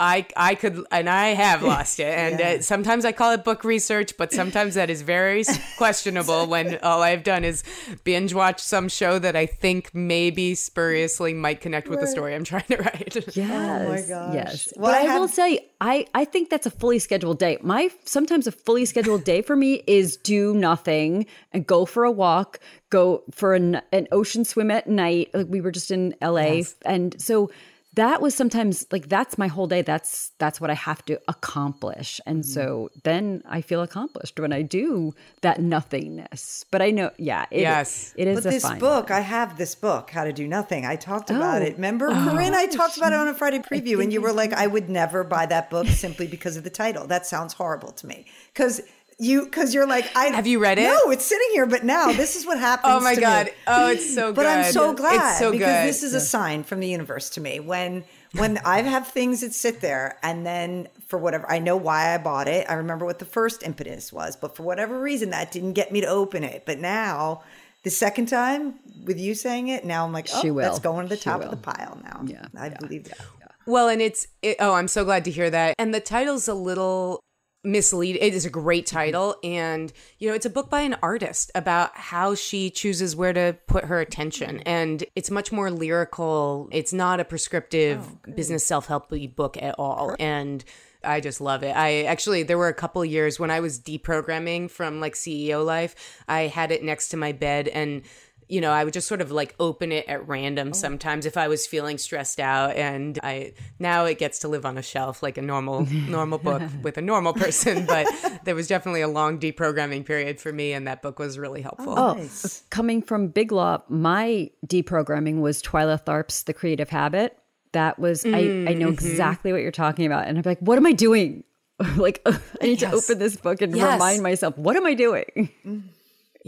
I could, and I have lost it. And sometimes I call it book research, but sometimes that is very questionable when all I've done is binge watch some show that I think maybe spuriously might connect with the story I'm trying to write. Yes. Oh my gosh. Yes. Well, but I will say, I think that's a fully scheduled day. Sometimes a fully scheduled day for me is do nothing and go for a walk, go for an ocean swim at night. Like, we were just in LA. Yes. And so that was sometimes like, that's my whole day. That's what I have to accomplish. And so then I feel accomplished when I do that nothingness. But I know, it is but this book, I have this book, How to Do Nothing. I talked about it. Remember, Corinne, I talked about it on a Friday preview, and you were like, I would never buy that book simply because of the title. That sounds horrible to me. Because you're like, have you read it? No, it's sitting here, but now this is what happens. Oh my God. Me. Oh, it's so good. But I'm so glad, it's so because good. This is a sign from the universe to me. When I have things that sit there, and then for whatever, I know why I bought it. I remember what the first impetus was, but for whatever reason that didn't get me to open it. But now the second time with you saying it, now I'm like, oh, that's going to the top of the pile now. Yeah, I believe that. Yeah. Well, and I'm so glad to hear that. And the title's a little misleading. It is a great title, and you know, it's a book by an artist about how she chooses where to put her attention, and it's much more lyrical. It's not a prescriptive business self-helpy book at all, and I just love it. I actually, there were a couple years when I was deprogramming from like CEO life, I had it next to my bed, and you know, I would just sort of like open it at random sometimes if I was feeling stressed out, and now it gets to live on a shelf like a normal book with a normal person. But there was definitely a long deprogramming period for me, and that book was really helpful. Oh, nice. Coming from Big Law, my deprogramming was Twyla Tharp's The Creative Habit. That was I know exactly what you're talking about, and I'm like, what am I doing? Like, I need to open this book and remind myself, what am I doing?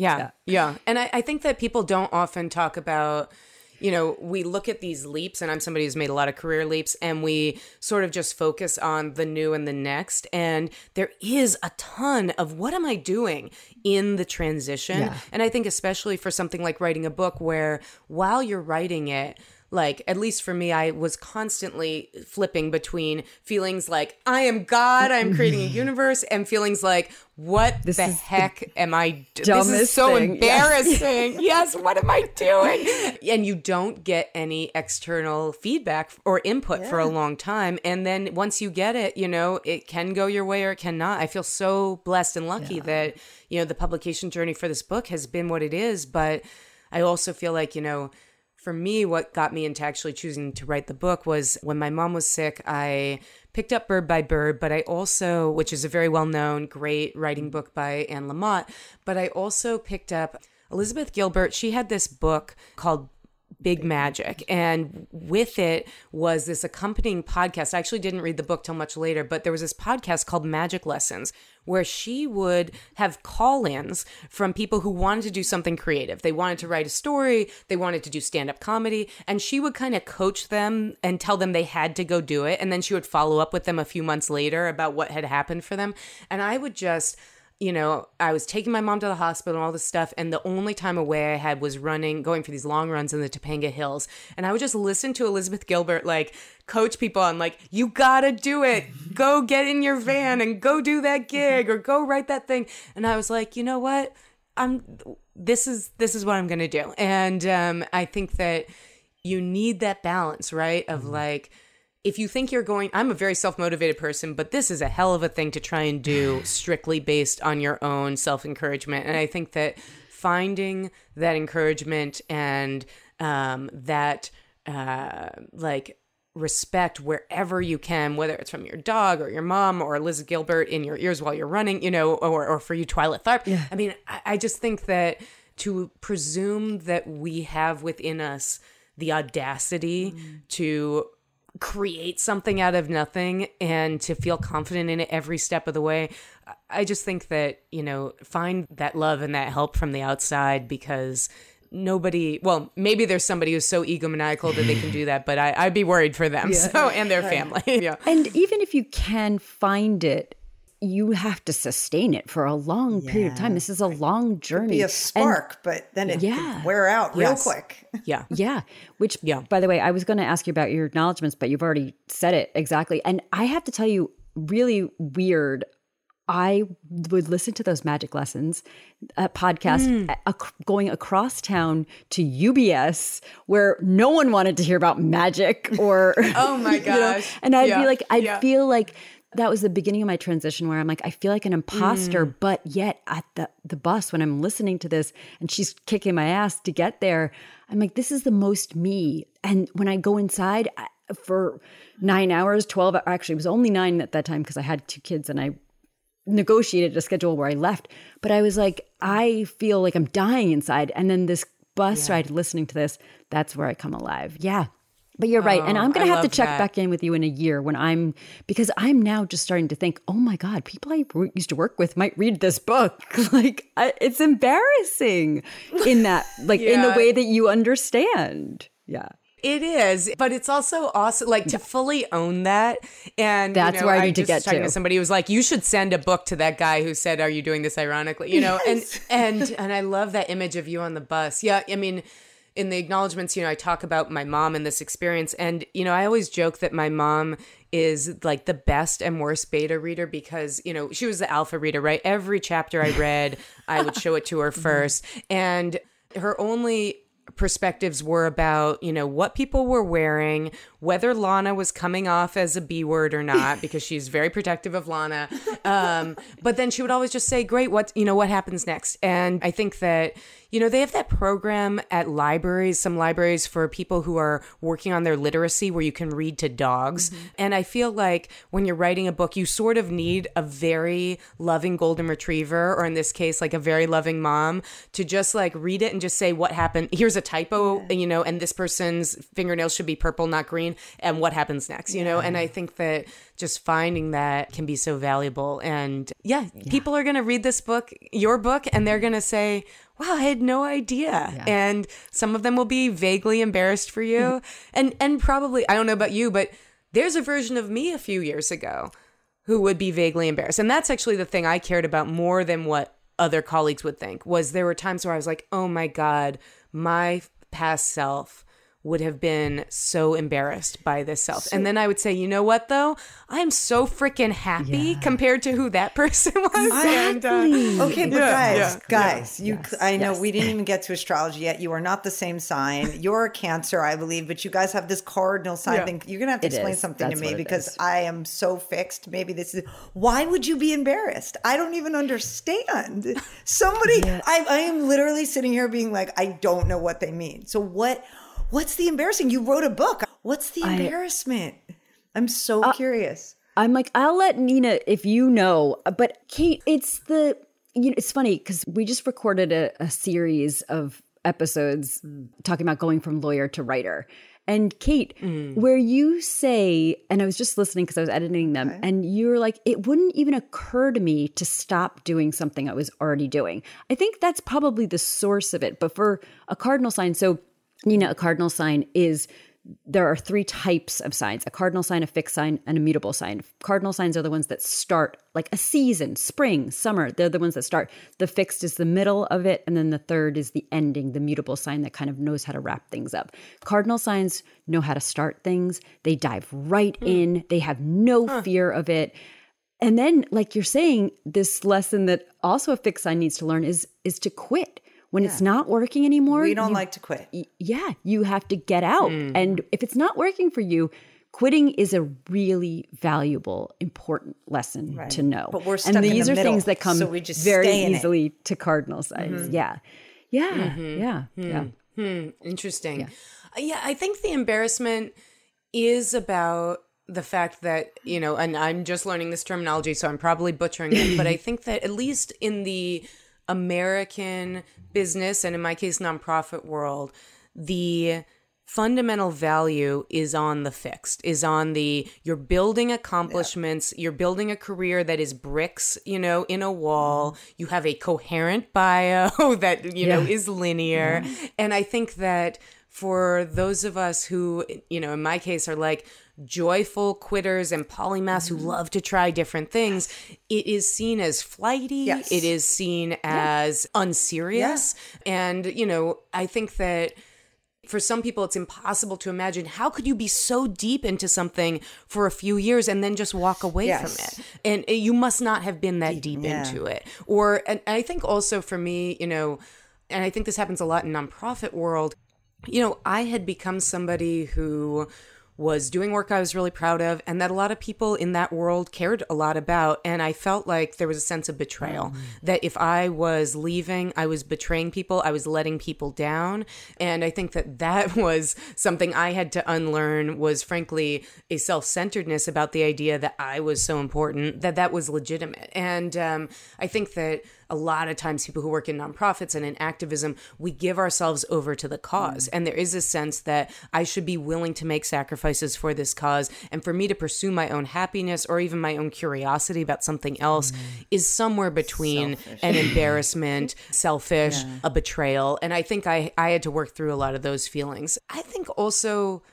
Yeah. And I think that people don't often talk about, you know, we look at these leaps, and I'm somebody who's made a lot of career leaps, and we sort of just focus on the new and the next. And there is a ton of what am I doing in the transition? Yeah. And I think especially for something like writing a book where while you're writing it, like, at least for me, I was constantly flipping between feelings like, I am God, I'm creating a universe, and feelings like, what the heck am I doing? This is so embarrassing. Yes, what am I doing? And you don't get any external feedback or input for a long time. And then once you get it, you know, it can go your way or it cannot. I feel so blessed and lucky that, you know, the publication journey for this book has been what it is. But I also feel like, you know, for me, what got me into actually choosing to write the book was when my mom was sick, I picked up Bird by Bird, but I also, which is a very well-known, great writing book by Anne Lamott, but I also picked up Elizabeth Gilbert. She had this book called Big Magic, and with it was this accompanying podcast. I actually didn't read the book till much later, but there was this podcast called Magic Lessons, where she would have call-ins from people who wanted to do something creative. They wanted to write a story. They wanted to do stand-up comedy. And she would kind of coach them and tell them they had to go do it. And then she would follow up with them a few months later about what had happened for them. And I would just, you know, I was taking my mom to the hospital and all this stuff. And the only time away I had was going for these long runs in the Topanga Hills. And I would just listen to Elizabeth Gilbert, like, coach people on, like, you gotta do it. Go get in your van and go do that gig or go write that thing. And I was like, you know what? This is what I'm going to do. And I think that you need that balance, right? Of like, if you think you're going, I'm a very self-motivated person, but this is a hell of a thing to try and do strictly based on your own self-encouragement. And I think that finding that encouragement and that like respect wherever you can, whether it's from your dog or your mom or Liz Gilbert in your ears while you're running, you know, or for you, Twyla Tharp. Yeah. I mean, I just think that to presume that we have within us the audacity to create something out of nothing and to feel confident in it every step of the way. I just think that, you know, find that love and that help from the outside, because nobody, well, maybe there's somebody who's so egomaniacal that they can do that, but I'd be worried for them and their family. Yeah. And even if you can find it, you have to sustain it for a long period of time. This is a long journey. It'd be a spark, but then it can wear out real quick. Yeah. Yeah. Which, by the way, I was going to ask you about your acknowledgments, but you've already said it exactly. And I have to tell you, really weird, I would listen to those Magic Lessons podcast going across town to UBS, where no one wanted to hear about magic or oh my gosh. You know, and I'd be like, I'd feel like that was the beginning of my transition, where I'm like, I feel like an imposter, but yet at the bus when I'm listening to this and she's kicking my ass to get there, I'm like, this is the most me. And when I go inside for 9 hours, 12 – actually, it was only 9 at that time because I had 2 kids and I negotiated a schedule where I left. But I was like, I feel like I'm dying inside. And then this bus ride listening to this, that's where I come alive. Yeah. But you're right. And I'm going to have to check back in with you in a year when because I'm now just starting to think, oh my God, people I used to work with might read this book. Like, it's embarrassing in that, like in the way that you understand. Yeah. It is, but it's also awesome, like to fully own that. And that's, you know, where I need to get to somebody who was like, you should send a book to that guy who said, are you doing this ironically? You know, and I love that image of you on the bus. Yeah. I mean, in the acknowledgments, you know, I talk about my mom and this experience. And, you know, I always joke that my mom is like the best and worst beta reader because, you know, she was the alpha reader, right? Every chapter I read, I would show it to her first. And her only perspectives were about, you know, what people were wearing, whether Lana was coming off as a B word or not, because she's very protective of Lana. But then she would always just say, great, what happens next? And I think that, you know, they have that program at libraries, some libraries for people who are working on their literacy where you can read to dogs. Mm-hmm. And I feel like when you're writing a book, you sort of need a very loving golden retriever, or in this case, like a very loving mom, to just like read it and just say what happened. Here's a a typo, you know, and this person's fingernails should be purple, not green. And what happens next, you know? And I think that just finding that can be so valuable. And people are going to read this book, your book, and they're going to say, wow, I had no idea. Yeah. And some of them will be vaguely embarrassed for you. and probably, I don't know about you, but there's a version of me a few years ago who would be vaguely embarrassed. And that's actually the thing I cared about more than what other colleagues would think, was there were times where I was like, oh my God, my past self would have been so embarrassed by this self. And then I would say, you know what, though? I'm so freaking happy compared to who that person was. Exactly. And, okay, but guys, I know we didn't even get to astrology yet. You are not the same sign. You're a Cancer, I believe, but you guys have this cardinal sign thing. You're going to have to explain something to me because I am so fixed. Maybe this is... Why would you be embarrassed? I don't even understand. Somebody... Yeah. I am literally sitting here being like, I don't know what they mean. So what... What's the embarrassing? You wrote a book. What's the embarrassment? I'm so curious. I'm like, I'll let Nina, if you know. But Kate, it's funny because we just recorded a series of episodes talking about going from lawyer to writer. And Kate, where you say, and I was just listening because I was editing them, and you were like, it wouldn't even occur to me to stop doing something I was already doing. I think that's probably the source of it. But for a cardinal sign, so... Nina, a cardinal sign is, there are three types of signs, a cardinal sign, a fixed sign, an immutable sign. Cardinal signs are the ones that start like a season, spring, summer. They're the ones that start. The fixed is the middle of it. And then the third is the ending, the mutable sign that kind of knows how to wrap things up. Cardinal signs know how to start things. They dive right in. They have no fear of it. And then, like you're saying, this lesson that also a fixed sign needs to learn is to quit. When it's not working anymore. We don't like to quit. Yeah, you have to get out. And if it's not working for you, quitting is a really valuable, important lesson to know. But we're stuck in the middle. And these are things that come very easily to cardinal signs. Mm-hmm. Interesting. Yeah, I think the embarrassment is about the fact that, you know, and I'm just learning this terminology, so I'm probably butchering it, but I think that at least in the American business, and in my case, nonprofit world, the fundamental value is on the fixed, is on the, you're building accomplishments, you're building a career that is bricks, you know, in a wall, you have a coherent bio that, you know, is linear. And I think that for those of us who, you know, in my case are like joyful quitters and polymaths who love to try different things, it is seen as flighty. It is seen as unserious. And, you know, I think that for some people, it's impossible to imagine how could you be so deep into something for a few years and then just walk away from it. And you must not have been that deep into it. Or, and I think also for me, you know, and I think this happens a lot in nonprofit world, you know, I had become somebody who was doing work I was really proud of and that a lot of people in that world cared a lot about. And I felt like there was a sense of betrayal, that if I was leaving, I was betraying people, I was letting people down. And I think that that was something I had to unlearn, was frankly a self-centeredness about the idea that I was so important, that that was legitimate. And I think that a lot of times people who work in nonprofits and in activism, we give ourselves over to the cause. And there is a sense that I should be willing to make sacrifices for this cause. And for me to pursue my own happiness or even my own curiosity about something else is somewhere between an embarrassment, selfish, a betrayal. And I think I had to work through a lot of those feelings. I think also,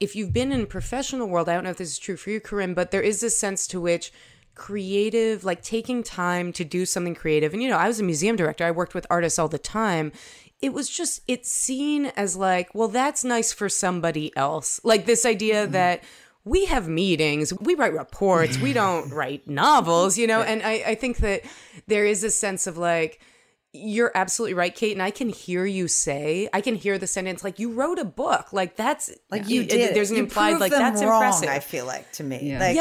if you've been in the professional world, I don't know if this is true for you, Corinne, but there is this sense to which creative, like taking time to do something creative. And, you know, I was a museum director. I worked with artists all the time. It was just, it's seen as like, well, that's nice for somebody else. Like this idea that we have meetings, we write reports, we don't write novels, you know? And I think that there is a sense of like, you're absolutely right, Kate. And I can hear you say, I can hear the sentence, like, you wrote a book. Like that's, like you did. There's an implied, like, that's wrong, impressive. I feel like, to me. Yeah, like,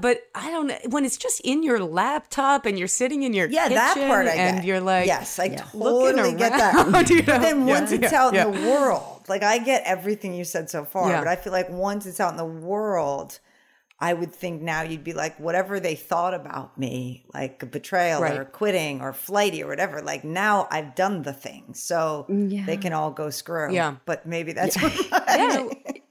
but I don't know. When it's just in your laptop and you're sitting in your kitchen that part I and get. You're like, yes, I totally get that. You know? But then once it's out in the world, like I get everything you said so far, but I feel like once it's out in the world, I would think now you'd be like, whatever they thought about me, like a betrayal or quitting or flighty or whatever, like now I've done the thing. So they can all go screw. Yeah. But maybe that's what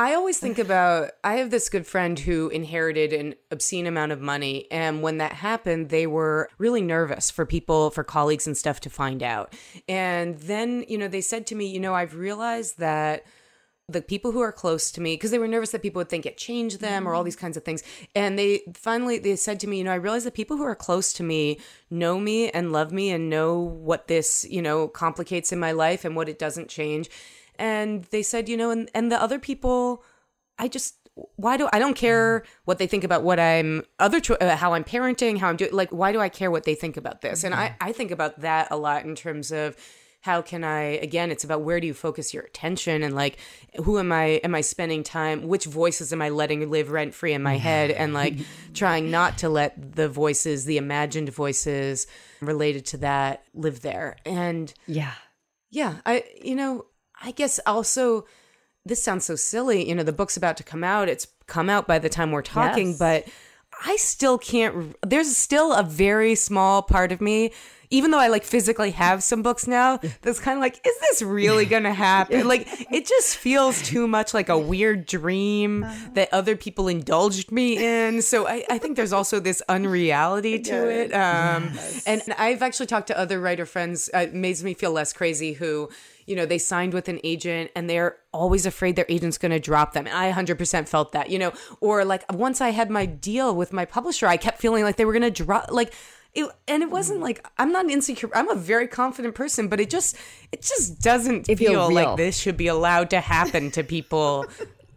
I always think about, I have this good friend who inherited an obscene amount of money. And when that happened, they were really nervous for people, for colleagues and stuff to find out. And then, you know, they said to me, you know, I've realized that the people who are close to me, because they were nervous that people would think it changed them or all these kinds of things. And they said to me, you know, I realized that people who are close to me know me and love me and know what this, you know, complicates in my life and what it doesn't change. And they said, you know, and the other people, I don't care what they think about what I'm, how I'm parenting, how I'm doing, like, why do I care what they think about this? Mm-hmm. And I think about that a lot in terms of how can I, again, it's about where do you focus your attention and like, who am I spending time, which voices am I letting live rent free in my head and like trying not to let the voices, the imagined voices related to that live there. And I guess also, this sounds so silly, you know, the book's about to come out. It's come out by the time we're talking, but I still can't, there's still a very small part of me, even though I like physically have some books now, that's kind of like, is this really going to happen? Like, it just feels too much like a weird dream that other people indulged me in. So I think there's also this unreality to it. And I've actually talked to other writer friends, it makes me feel less crazy, who, you know, they signed with an agent and they're always afraid their agent's going to drop them. And I 100% felt that, you know, or like once I had my deal with my publisher, I kept feeling like they were going to drop, like, it wasn't like, I'm not insecure. I'm a very confident person, but it just doesn't feel like this should be allowed to happen to people.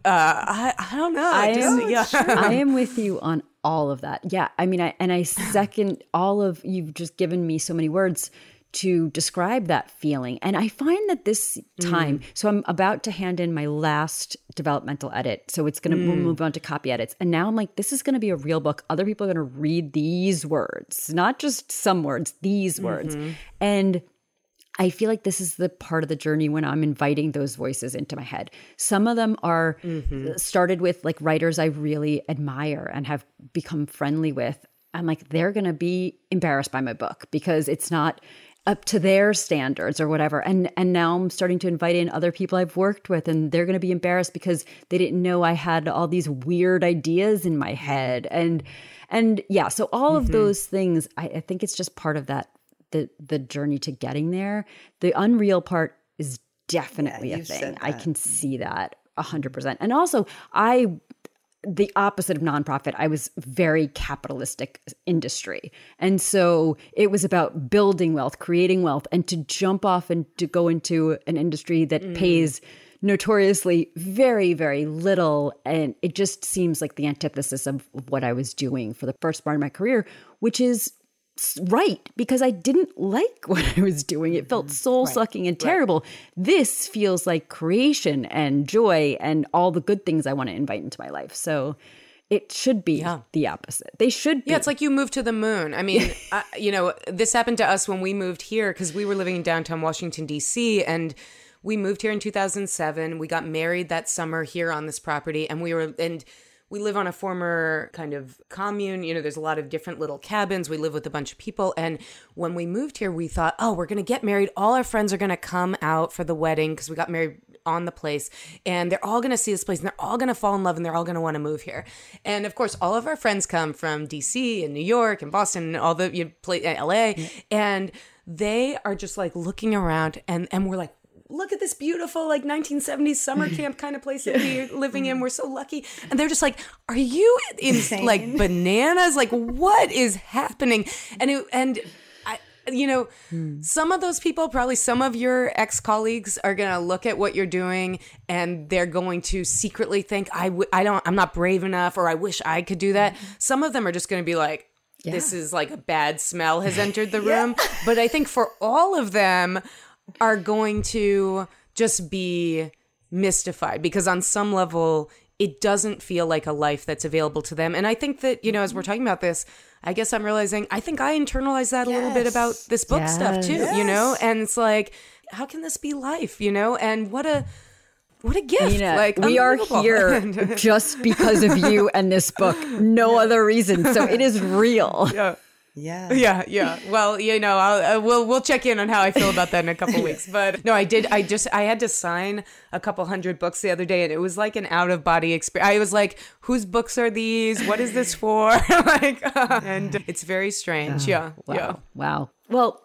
I don't know. I am with you on all of that. Yeah. I mean, I second all of, you've just given me so many words to describe that feeling. And I find that this time, so I'm about to hand in my last developmental edit. So it's going to move on to copy edits. And now I'm like, this is going to be a real book. Other people are going to read these words, not just some words, these words. And I feel like this is the part of the journey when I'm inviting those voices into my head. Some of them are started with like writers I really admire and have become friendly with. I'm like, they're going to be embarrassed by my book because it's not up to their standards or whatever. And now I'm starting to invite in other people I've worked with, and they're going to be embarrassed because they didn't know I had all these weird ideas in my head. And yeah, so all of those things, I think it's just part of that, the journey to getting there. The unreal part is definitely a thing. I can see that 100%. And also the opposite of nonprofit, I was very capitalistic industry. And so it was about building wealth, creating wealth, and to jump off and to go into an industry that pays notoriously very, very little. And it just seems like the antithesis of what I was doing for the first part of my career, which is right, because I didn't like what I was doing. It felt soul-sucking and terrible. This feels like creation and joy and all the good things I want to invite into my life. So it should be the opposite. They should be. Yeah, it's like you moved to the moon. I mean, you know, this happened to us when we moved here because we were living in downtown Washington, D.C., and we moved here in 2007. We got married that summer here on this property, and we live on a former kind of commune. You know, there's a lot of different little cabins. We live with a bunch of people. And when we moved here, we thought, oh, we're going to get married. All our friends are going to come out for the wedding because we got married on the place. And they're all going to see this place and they're all going to fall in love and they're all going to want to move here. And of course, all of our friends come from DC and New York and Boston and all the LA. And they are just like looking around and we're like, look at this beautiful like 1970s summer camp kind of place that we're living in. We're so lucky. And they're just like, are you insane? Like bananas? Like what is happening? Some of those people, probably some of your ex-colleagues are going to look at what you're doing and they're going to secretly think, I'm not brave enough, or I wish I could do that. Some of them are just going to be like, this is like a bad smell has entered the room. But I think for all of them, are going to just be mystified because on some level it doesn't feel like a life that's available to them. And I think that, you know, as we're talking about this, I guess I'm realizing I think I internalized that a little bit about this book stuff too, you know, and it's like, how can this be life, you know? And what a What a gift. Nina, like, we are here just because of you and this book. No other reason. So it is real. Yeah. Yeah. Yeah. Yeah. Well, you know, we'll check in on how I feel about that in a couple weeks. But no, I had to sign a couple hundred books the other day, and it was like an out of body experience. I was like, whose books are these? What is this for? And it's very strange. Yeah. Wow. Yeah. Wow. Well,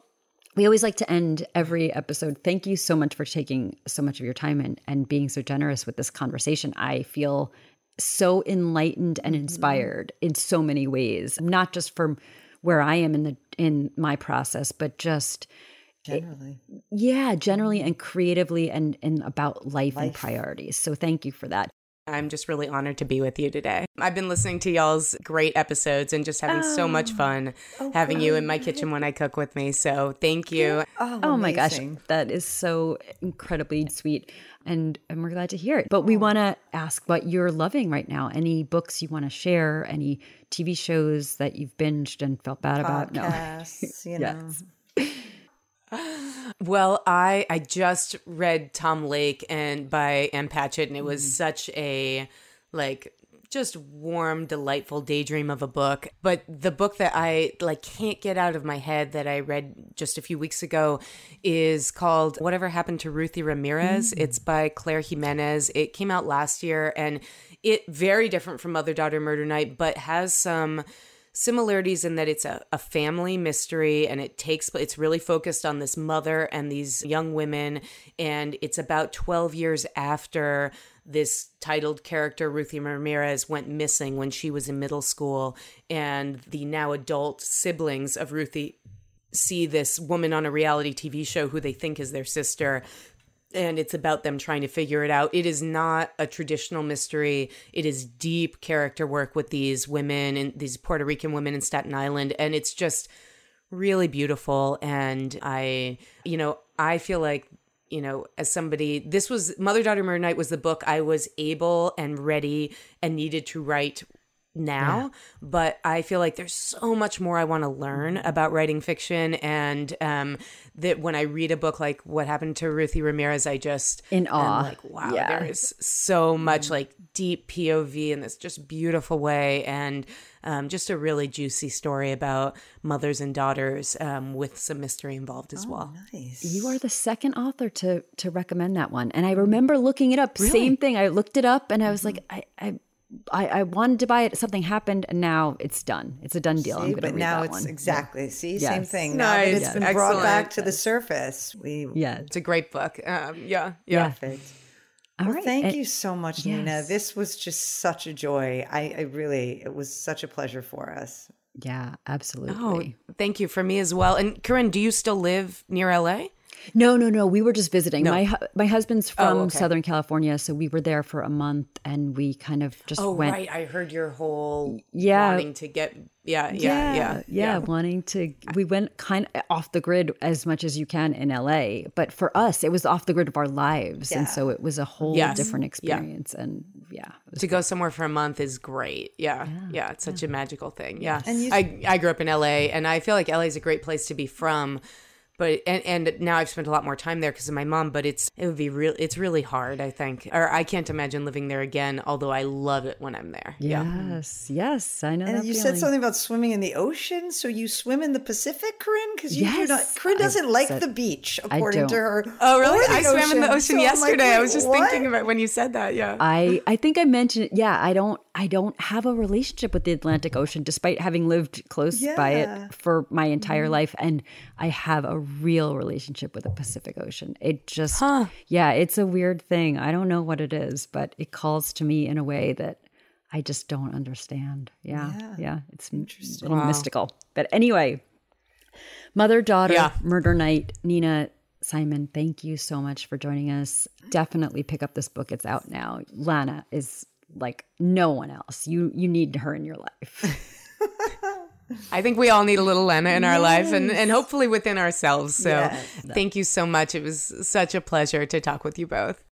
we always like to end every episode. Thank you so much for taking so much of your time and being so generous with this conversation. I feel so enlightened and inspired in so many ways, not just from where I am in my process, but just generally. Generally and creatively and about life and priorities. So thank you for that. I'm just really honored to be with you today. I've been listening to y'all's great episodes and just having so much fun having you in my kitchen when I cook with me. So thank you. Oh my gosh. That is so incredibly sweet. And we're glad to hear it. But we want to ask what you're loving right now. Any books you want to share? Any TV shows that you've binged and felt bad about? Podcasts, no. You know. Well, I just read Tom Lake and by Ann Patchett, and it was such a just warm, delightful daydream of a book. But the book that I can't get out of my head that I read just a few weeks ago is called Whatever Happened to Ruthie Ramirez. It's by Claire Jimenez. It came out last year, and it very different from Mother-Daughter Murder Night, but has some similarities in that it's a family mystery, and it's really focused on this mother and these young women, and it's about 12 years after this titled character, Ruthie Ramirez, went missing when she was in middle school, and the now adult siblings of Ruthie see this woman on a reality TV show who they think is their sister. And it's about them trying to figure it out. It is not a traditional mystery. It is deep character work with these women and these Puerto Rican women in Staten Island. And it's just really beautiful. And I feel like, as somebody, this was Mother-Daughter Murder Night was the book I was able and ready and needed to write now. Yeah. But I feel like there's so much more I want to learn about writing fiction, and that when I read a book like What Happened to Ruthie Ramirez, I just in awe. Wow, yeah. There is so much deep POV in this just beautiful way, and just a really juicy story about mothers and daughters with some mystery involved as well. Nice. You are the second author to recommend that one, and I remember looking it up. Really? Same thing. I looked it up, and I was I wanted to buy it. Something happened, and now it's done. It's a done deal. I'm going to read that one. But now it's exactly. Yeah. See, yes. Same thing. Nice. Now it's been brought back to the surface. It's a great book. Yeah. Perfect. All right. Thank you so much, Nina. This was just such a joy. It was such a pleasure for us. Yeah, absolutely. Oh, thank you for me as well. And Corinne, do you still live near L.A.? No. We were just visiting. No. My husband's from Southern California, so we were there for a month, and we kind of just went. Oh, right. I heard your whole wanting to get we went kind of off the grid as much as you can in LA, but for us, it was off the grid of our lives, and so it was a whole different experience. And to go somewhere for a month is great. It's such a magical thing. And I grew up in LA, and I feel like LA is a great place to be from. But and now I've spent a lot more time there because of my mom. But it's really hard, I think, or I can't imagine living there again. Although I love it when I'm there. Yes, I know. And you said something about swimming in the ocean. So you swim in the Pacific, Corinne? Because Corinne doesn't like the beach, according to her. Oh, really? I swam in the ocean yesterday. I was just thinking about when you said that. Yeah, I think I mentioned. Yeah, I don't have a relationship with the Atlantic Ocean, despite having lived close by it for my entire life, and I have a real relationship with the Pacific Ocean. It just, it's a weird thing. I don't know what it is, but it calls to me in a way that I just don't understand. Yeah. It's interesting. A little mystical. But anyway, Mother-Daughter Murder Night, Nina Simon, thank you so much for joining us. Definitely pick up this book. It's out now. Lana is like no one else. You need her in your life. I think we all need a little Lana in our life and hopefully within ourselves. So thank you so much. It was such a pleasure to talk with you both.